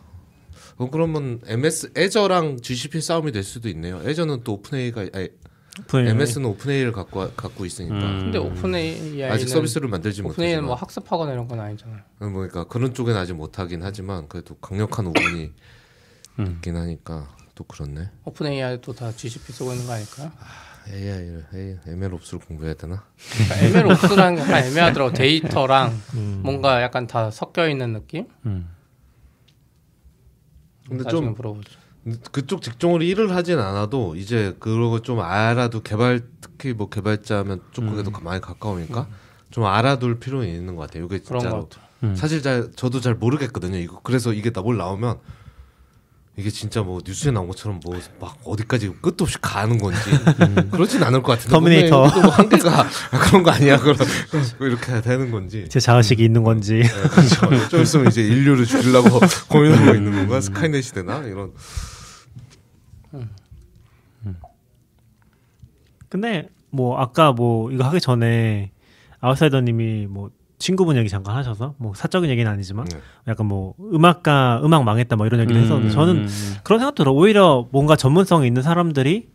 어, 그러면 엠에스 애저랑 지씨피 싸움이 될 수도 있네요. 애저는 또 오픈 에이가 아니, 오픈 에이. 엠에스는 오픈 에이를 갖고 갖고 있으니까. 음. 근데 오픈 에이 아직 서비스를 만들지 못해. 오픈 에이는 뭐 학습하거나 이런 건 아니잖아요. 뭐 그러니까 그런 쪽엔 아직 못하긴 하지만 그래도 강력한 오픈이 음. 있긴 하니까 또 그렇네. 오픈 에이아이도 다 지씨피 쓰고 있는 거 아닐까요? 에이아이를 에이, 엠엘옵스를 공부해야 되나? 그러니까 엠엘옵스랑 약간 애매하더라고. 데이터랑 음. 뭔가 약간 다 섞여 있는 느낌. 음. 근데 좀 물어보죠. 그쪽 직종으로 일을 하진 않아도 이제 그러고 좀 알아도 개발 특히 뭐 개발자면 조금 더 음. 많이 가까우니까 음. 좀 알아둘 필요는 있는 것 같아요. 이게 진짜로 음. 사실 잘 저도 잘 모르겠거든요. 이거 그래서 이게 나올 나오면 이게 진짜 뭐 뉴스에 나온 것처럼 뭐 막 어디까지 끝도 없이 가는 건지 음. 그러진 않을 것 같은데. 터미네이터 뭐 한계가 그런 거 아니야? 그럼 이렇게 해야 되는 건지. 제 자의식이 음. 있는 건지. 네, 그렇죠. 좀 있으면 이제 인류를 죽이려고 고민하고 있는 건가? 음. 스카이넷이 되나 이런. 음. 음. 근데 뭐 아까 뭐 이거 하기 전에 아웃사이더님이 뭐. 친구분 얘기 잠깐 하셔서 뭐 사적인 얘기는 아니지만 네. 약간 뭐 음악가 음악 망했다 뭐 이런 얘기를 음, 했었는데 저는 음. 그런 생각도 들어요. 오히려 뭔가 전문성이 있는 사람들이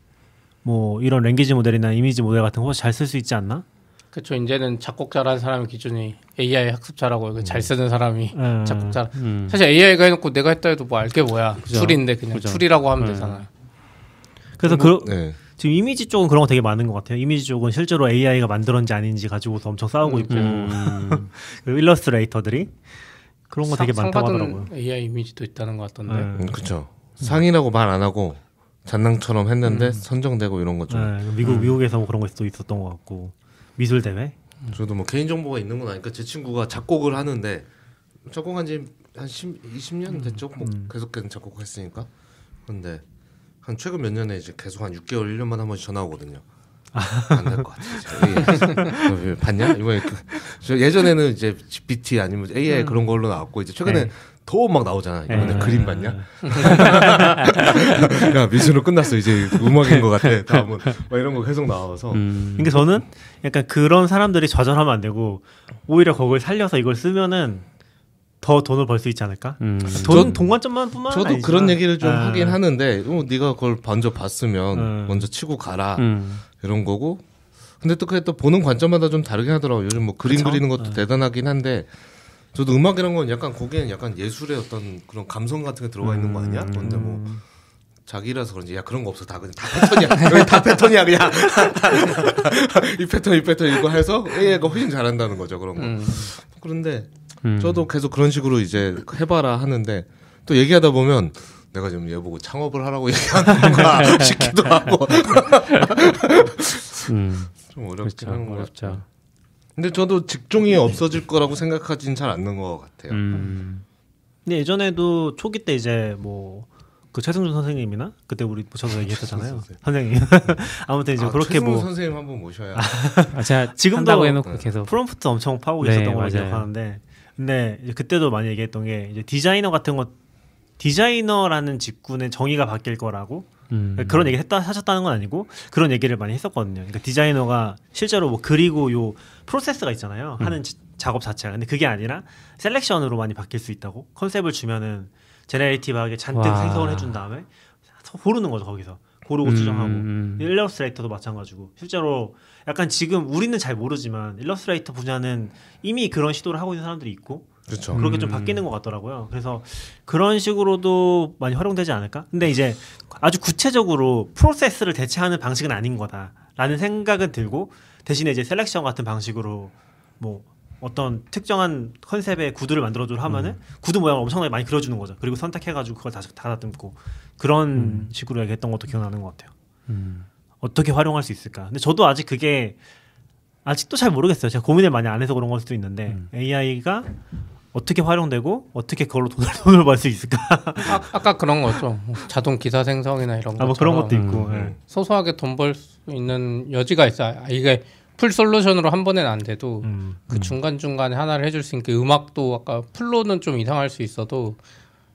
뭐 이런 랭귀지 모델이나 이미지 모델 같은 거 잘 쓸 수 있지 않나? 그렇죠. 이제는 작곡자라는 사람의 기준이 에이아이 학습자라고 음. 잘 쓰는 사람이 음, 작곡자. 음. 사실 에이아이가 해놓고 내가 했다 해도 뭐 알게 뭐야. 그죠. 툴인데 그냥 그죠. 툴이라고 하면 음. 되잖아요. 그래서 뭐, 그 네. 지금 이미지 쪽은 그런 거 되게 많은 것 같아요. 이미지 쪽은 실제로 에이아이가 만들었는지 아닌지 가지고서 엄청 싸우고 있고 음. 일러스트레이터들이 그런 거 상, 되게 많다고 하더라고요. 에이아이 이미지도 있다는 것 같던데. 음, 그렇죠. 음. 상이라고 말 안 하고 장난처럼 했는데 음. 선정되고 이런 것 좀. 네, 미국 음. 미국에서 뭐 그런 것도 있었던 것 같고 미술 대회. 음. 저도 뭐 개인 정보가 있는 건 아니까 제 친구가 작곡을 하는데 작곡한 지 한 이십 년 됐죠. 음. 뭐 계속 계속 작곡했으니까. 근데 한 최근 몇 년에 이제 계속 한 육 개월, 일 년만 한 번씩 전화 오거든요. 안 될 것 같아요. 봤냐? 이번에 그, 예전에는 이제 지피티 아니면 에이아이 음. 그런 걸로 나왔고 이제 최근에 더 막 나오잖아. 이번에 그림 봤냐? 야 미술로 끝났어. 이제 음악인 것 같아. 다음은 막 이런 거 계속 나와서. 음. 그러니까 저는 약간 그런 사람들이 좌절하면 안 되고 오히려 그걸 살려서 이걸 쓰면은. 더 돈을 벌 수 있지 않을까? 음. 돈 동관점만 뿐만 저도 아니지만. 그런 얘기를 좀 아. 하긴 하는데 어, 네가 그걸 먼저 봤으면 음. 먼저 치고 가라 음. 이런 거고 근데 또 그게 또 보는 관점마다 좀 다르긴 하더라고요. 요즘 뭐 그림 그쵸? 그리는 것도 아. 대단하긴 한데 저도 음악이란 건 약간 거기에는 약간 예술의 어떤 그런 감성 같은 게 들어가 있는 거 아니야? 그런데 뭐 자기라서 그런지 야 그런 거 없어 다 그냥 다 패턴이야 여기 다 패턴이야 그냥 이 패턴 이 패턴 이거 해서 에이아이가 훨씬 잘한다는 거죠 그런 거. 음. 그런데 음. 저도 계속 그런 식으로 이제 해봐라 하는데 또 얘기하다 보면 내가 지금 얘 보고 창업을 하라고 얘기하는 건가 싶기도 하고 음. 좀 어렵긴 한 거 같아요. 근데 저도 직종이 없어질 거라고 생각하진 잘 않는 것 같아요. 음. 근데 예전에도 초기 때 이제 뭐 그 최승준 선생님이나 그때 우리 저도 얘기했었잖아요. 선생님. 아무튼 이제 아, 그렇게 뭐 선생님 한번 모셔야. 아, 제가 지금도 해놓고 계속 프롬프트 엄청 파고 네, 있었던 걸 기억하는데, 근데 이제 그때도 많이 얘기했던 게 이제 디자이너 같은 것 디자이너라는 직군의 정의가 바뀔 거라고. 음. 그런 얘기를 했다, 하셨다는 건 아니고 그런 얘기를 많이 했었거든요. 그러니까 디자이너가 실제로 뭐 그리고 요 프로세스가 있잖아요. 음. 하는 지, 작업 자체가. 근데 그게 아니라 셀렉션으로 많이 바뀔 수 있다고. 컨셉을 주면은 제네레이티브하게 잔뜩 와. 생성을 해준 다음에 고르는 거죠. 거기서. 고르고 음. 수정하고. 일러스트레이터도 마찬가지고. 실제로 약간 지금 우리는 잘 모르지만 일러스트레이터 분야는 이미 그런 시도를 하고 있는 사람들이 있고 그렇죠. 그렇게 음. 좀 바뀌는 것 같더라고요. 그래서 그런 식으로도 많이 활용되지 않을까? 근데 이제 아주 구체적으로 프로세스를 대체하는 방식은 아닌 거다라는 생각은 들고 대신에 이제 셀렉션 같은 방식으로 뭐 어떤 특정한 컨셉의 구두를 만들어주려 하면은 음. 구두 모양을 엄청나게 많이 그려주는 거죠. 그리고 선택해가지고 그걸 다시 다다듬고 그런 음. 식으로 얘기했던 것도 기억나는 것 같아요. 음. 어떻게 활용할 수 있을까? 근데 저도 아직 그게 아직도 잘 모르겠어요. 제가 고민을 많이 안 해서 그런 걸 수도 있는데 음. 에이아이가 어떻게 활용되고 어떻게 그걸로 돈을, 돈을 벌 수 있을까? 아, 아까 그런 거죠. 자동 기사 생성이나 이런 거. 아, 뭐 그런 것도 있고. 음, 네. 소소하게 돈 벌 수 있는 여지가 있어요. 이게 풀 솔루션으로 한 번엔 안 돼도 음, 그 음. 중간중간에 하나를 해줄 수 있는 게 음악도 아까 풀로는 좀 이상할 수 있어도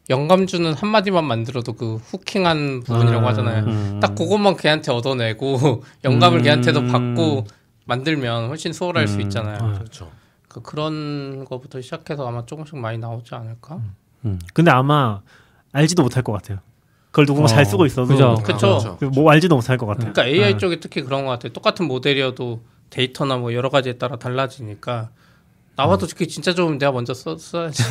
영감주는 한마디만 만들어도 그 후킹한 부분이라고 음, 하잖아요. 음. 딱 그것만 걔한테 얻어내고 영감을 음. 걔한테도 받고 만들면 훨씬 수월할 음. 수 있잖아요. 아, 그렇죠. 그 그런 거부터 시작해서 아마 조금씩 많이 나오지 않을까? 음. 음. 근데 아마 알지도 못할 것 같아요. 그걸 누군가 어, 잘 쓰고 있어도 그렇죠. 그렇죠. 뭐 알지도 못할 것 같아요. 그러니까 에이아이 네. 쪽이 특히 그런 것 같아요. 똑같은 모델이어도 데이터나 뭐 여러 가지에 따라 달라지니까 나와도 음. 그게 진짜 좋으면 내가 먼저 써, 써야지.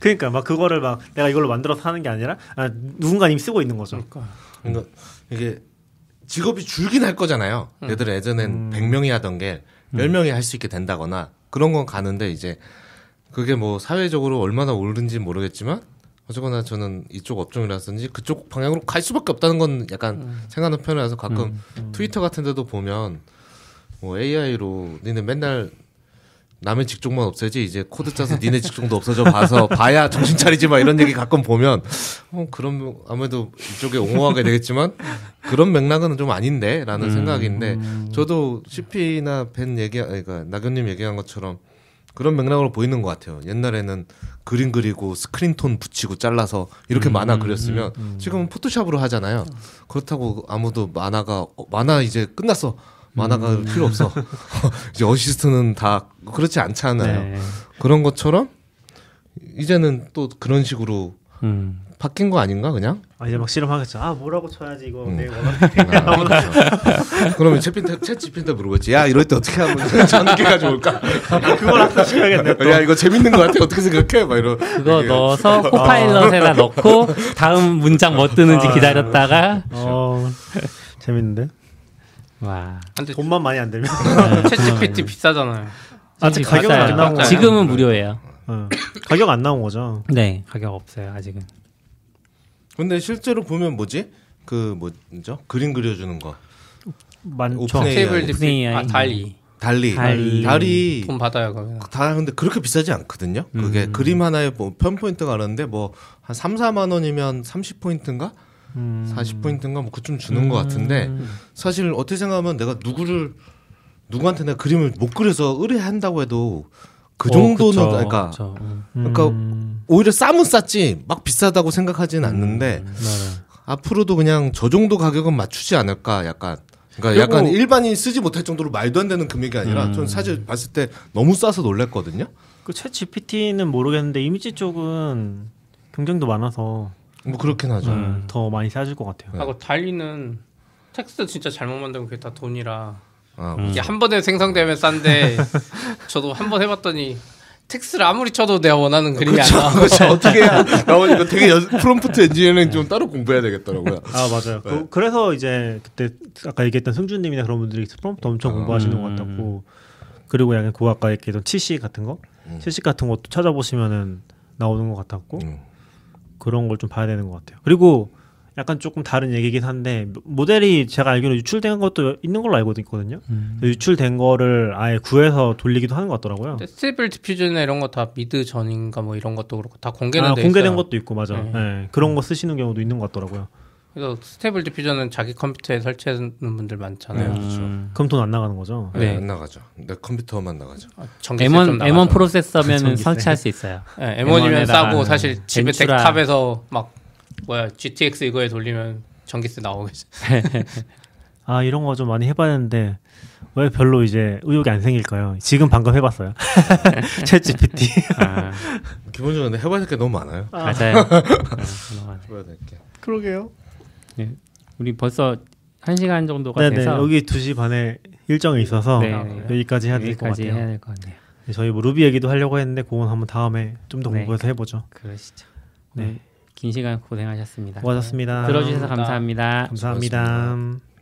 그러니까 막 그거를 막 내가 이걸로 만들어서 하는 게 아니라 아, 누군가 이미 쓰고 있는 거죠. 그러니까, 그러니까 이게 직업이 줄긴 할 거잖아요. 음. 얘들 예전엔 음. 백 명이 하던 게 열 명이 음. 할 수 있게 된다거나 그런 건 가는데 이제 그게 뭐 사회적으로 얼마나 옳은지 모르겠지만 어쨌거나 저는 이쪽 업종이라서인지 그쪽 방향으로 갈 수밖에 없다는 건 약간 음. 생각하는 편이라서 가끔 음. 음. 트위터 같은 데도 보면 뭐 에이아이로 니네 맨날 남의 직종만 없애지 이제 코드 짜서 니네 직종도 없어져 봐서 봐야 정신 차리지 마 이런 얘기 가끔 보면 어 그럼 아무래도 이쪽에 옹호하게 되겠지만 그런 맥락은 좀 아닌데 라는 음, 생각인데 음. 저도 씨피나 벤 얘기 그러니까 나경님 얘기한 것처럼 그런 맥락으로 보이는 것 같아요. 옛날에는 그림 그리고 스크린톤 붙이고 잘라서 이렇게 음, 만화 그렸으면 음, 음. 지금은 포토샵으로 하잖아요. 그렇다고 아무도 만화가 만화 이제 끝났어. 만화가 음. 필요 없어. 이제 어시스트는 다 그렇지 않잖아요. 네. 그런 것처럼 이제는 또 그런 식으로 음. 바뀐 거 아닌가 그냥? 아 이제 막 실험하겠죠. 아 뭐라고 쳐야지 이거. 음. 아, 그러면 챗지피티한테 물어보지. 야 이럴 때 어떻게 하면 전개가 좋을까? 그걸 한번 시켜야겠네. 야 이거 재밌는 거 같아. 어떻게 생각해? 막 이런. 그거 이게. 넣어서 코파일럿에다 아. 넣고 다음 문장 뭐 뜨는지 아. 기다렸다가. 어. 재밌는데? 와. 돈만 많이 안 들면 챗지피티 비싸잖아요. 아직 가격 안 나온 거예요. 지금은 무료예요. 어. 가격 안 나온 거죠? 네, 가격 없어요 아직은. 근데 실제로 보면 뭐지? 그 뭐죠? 그림 그려주는 거. 만 오픈 에이아이. 오픈 에이아이. 아, 달리. 달리. 달리. 달리. 돈 받아요 그러면. 다 근데 그렇게 비싸지 않거든요. 음. 그게 그림 하나에 뭐 편 포인트가 가는데 뭐 한 삼, 사만 원이면 삼십 포인트인가? 음. 사십 포인트인가 뭐 그쯤 주는 음. 것 같은데 사실 어떻게 생각하면 내가 누구를 누구한테 내가 그림을 못 그려서 의뢰한다고 해도 그 정도는 어, 그쵸, 그러니까 그쵸. 음. 그러니까 오히려 싸면 쌌지 막 비싸다고 생각하진 않는데 음. 앞으로도 그냥 저 정도 가격은 맞추지 않을까 약간 그러니까 약간 일반인이 쓰지 못할 정도로 말도 안 되는 금액이 아니라 음. 전 사실 봤을 때 너무 싸서 놀랐거든요. 그 챗지피티는 모르겠는데 이미지 쪽은 경쟁도 많아서. 뭐 그렇긴 하죠. 음, 더 많이 싸질 것 같아요. 하고 달리는 텍스트 진짜 잘못 만들면 그게 다 돈이라 아, 이게 음. 한 번에 생성되면 싼데 저도 한 번 해봤더니 텍스트를 아무리 쳐도 내가 원하는 그림이 그쵸, 안 나와. 그렇죠. 어떻게 해야 나오니까 되게 여, 프롬프트 엔지니어링 좀 따로 공부해야 되겠더라고요. 아 맞아요. 네. 그, 그래서 이제 그때 아까 얘기했던 승준님이나 그런 분들이 프롬프트 엄청 음. 공부하시는 것 같았고, 그리고 약간 그 아까 얘기했던 치시 같은 거, 음. 치시 같은 것도 찾아보시면은 나오는 것 같았고 음. 그런 걸 좀 봐야 되는 것 같아요. 그리고 약간 조금 다른 얘기긴 한데 모델이 제가 알기로 유출된 것도 있는 걸로 알고 있거든요. 음. 유출된 거를 아예 구해서 돌리기도 하는 것 같더라고요. 스테이블 디퓨전이나 이런 거 다 미드 전인가 뭐 이런 것도 그렇고 다 공개는 아, 돼 공개된 있어요. 것도 있고 맞아. 네. 네. 그런 거 쓰시는 경우도 있는 것 같더라고요. 그래서 스테이블 디퓨전은 자기 컴퓨터에 설치하는 분들 많잖아요. 네, 그렇죠. 음. 그럼 돈 안 나가는 거죠? 네. 네, 안 나가죠. 내 컴퓨터만 나가죠. 아, 엠원, 엠원 프로세서면 설치할 수 있어요. 네, 엠원이면 싸고 사실 집에 덱탑에서 막 뭐야 지티엑스 이거에 돌리면 전기세 나오겠지. 아 이런 거 좀 많이 해봤는데 왜 별로 이제 의욕이 안 생길까요? 지금 방금 해봤어요. 챗지피티. 아. 기본적으로 해봐야 될 게 너무 많아요. 아. 맞아요. 해봐야 될 게. 그러게요. 네, 우리 벌써 한 시간 정도가 네네, 돼서 여기 두 시 반에 일정이 있어서 네, 여기까지 해야 될 것 같아요. 해야 될 것 같네요. 저희 뭐 루비 얘기도 하려고 했는데 그건 한번 다음에 좀 더 네, 공부해서 해보죠. 그러시죠. 네. 네. 긴 시간 고생하셨습니다. 고맙습니다. 들어주셔서 감사합니다. 감사합니다. 감사합니다.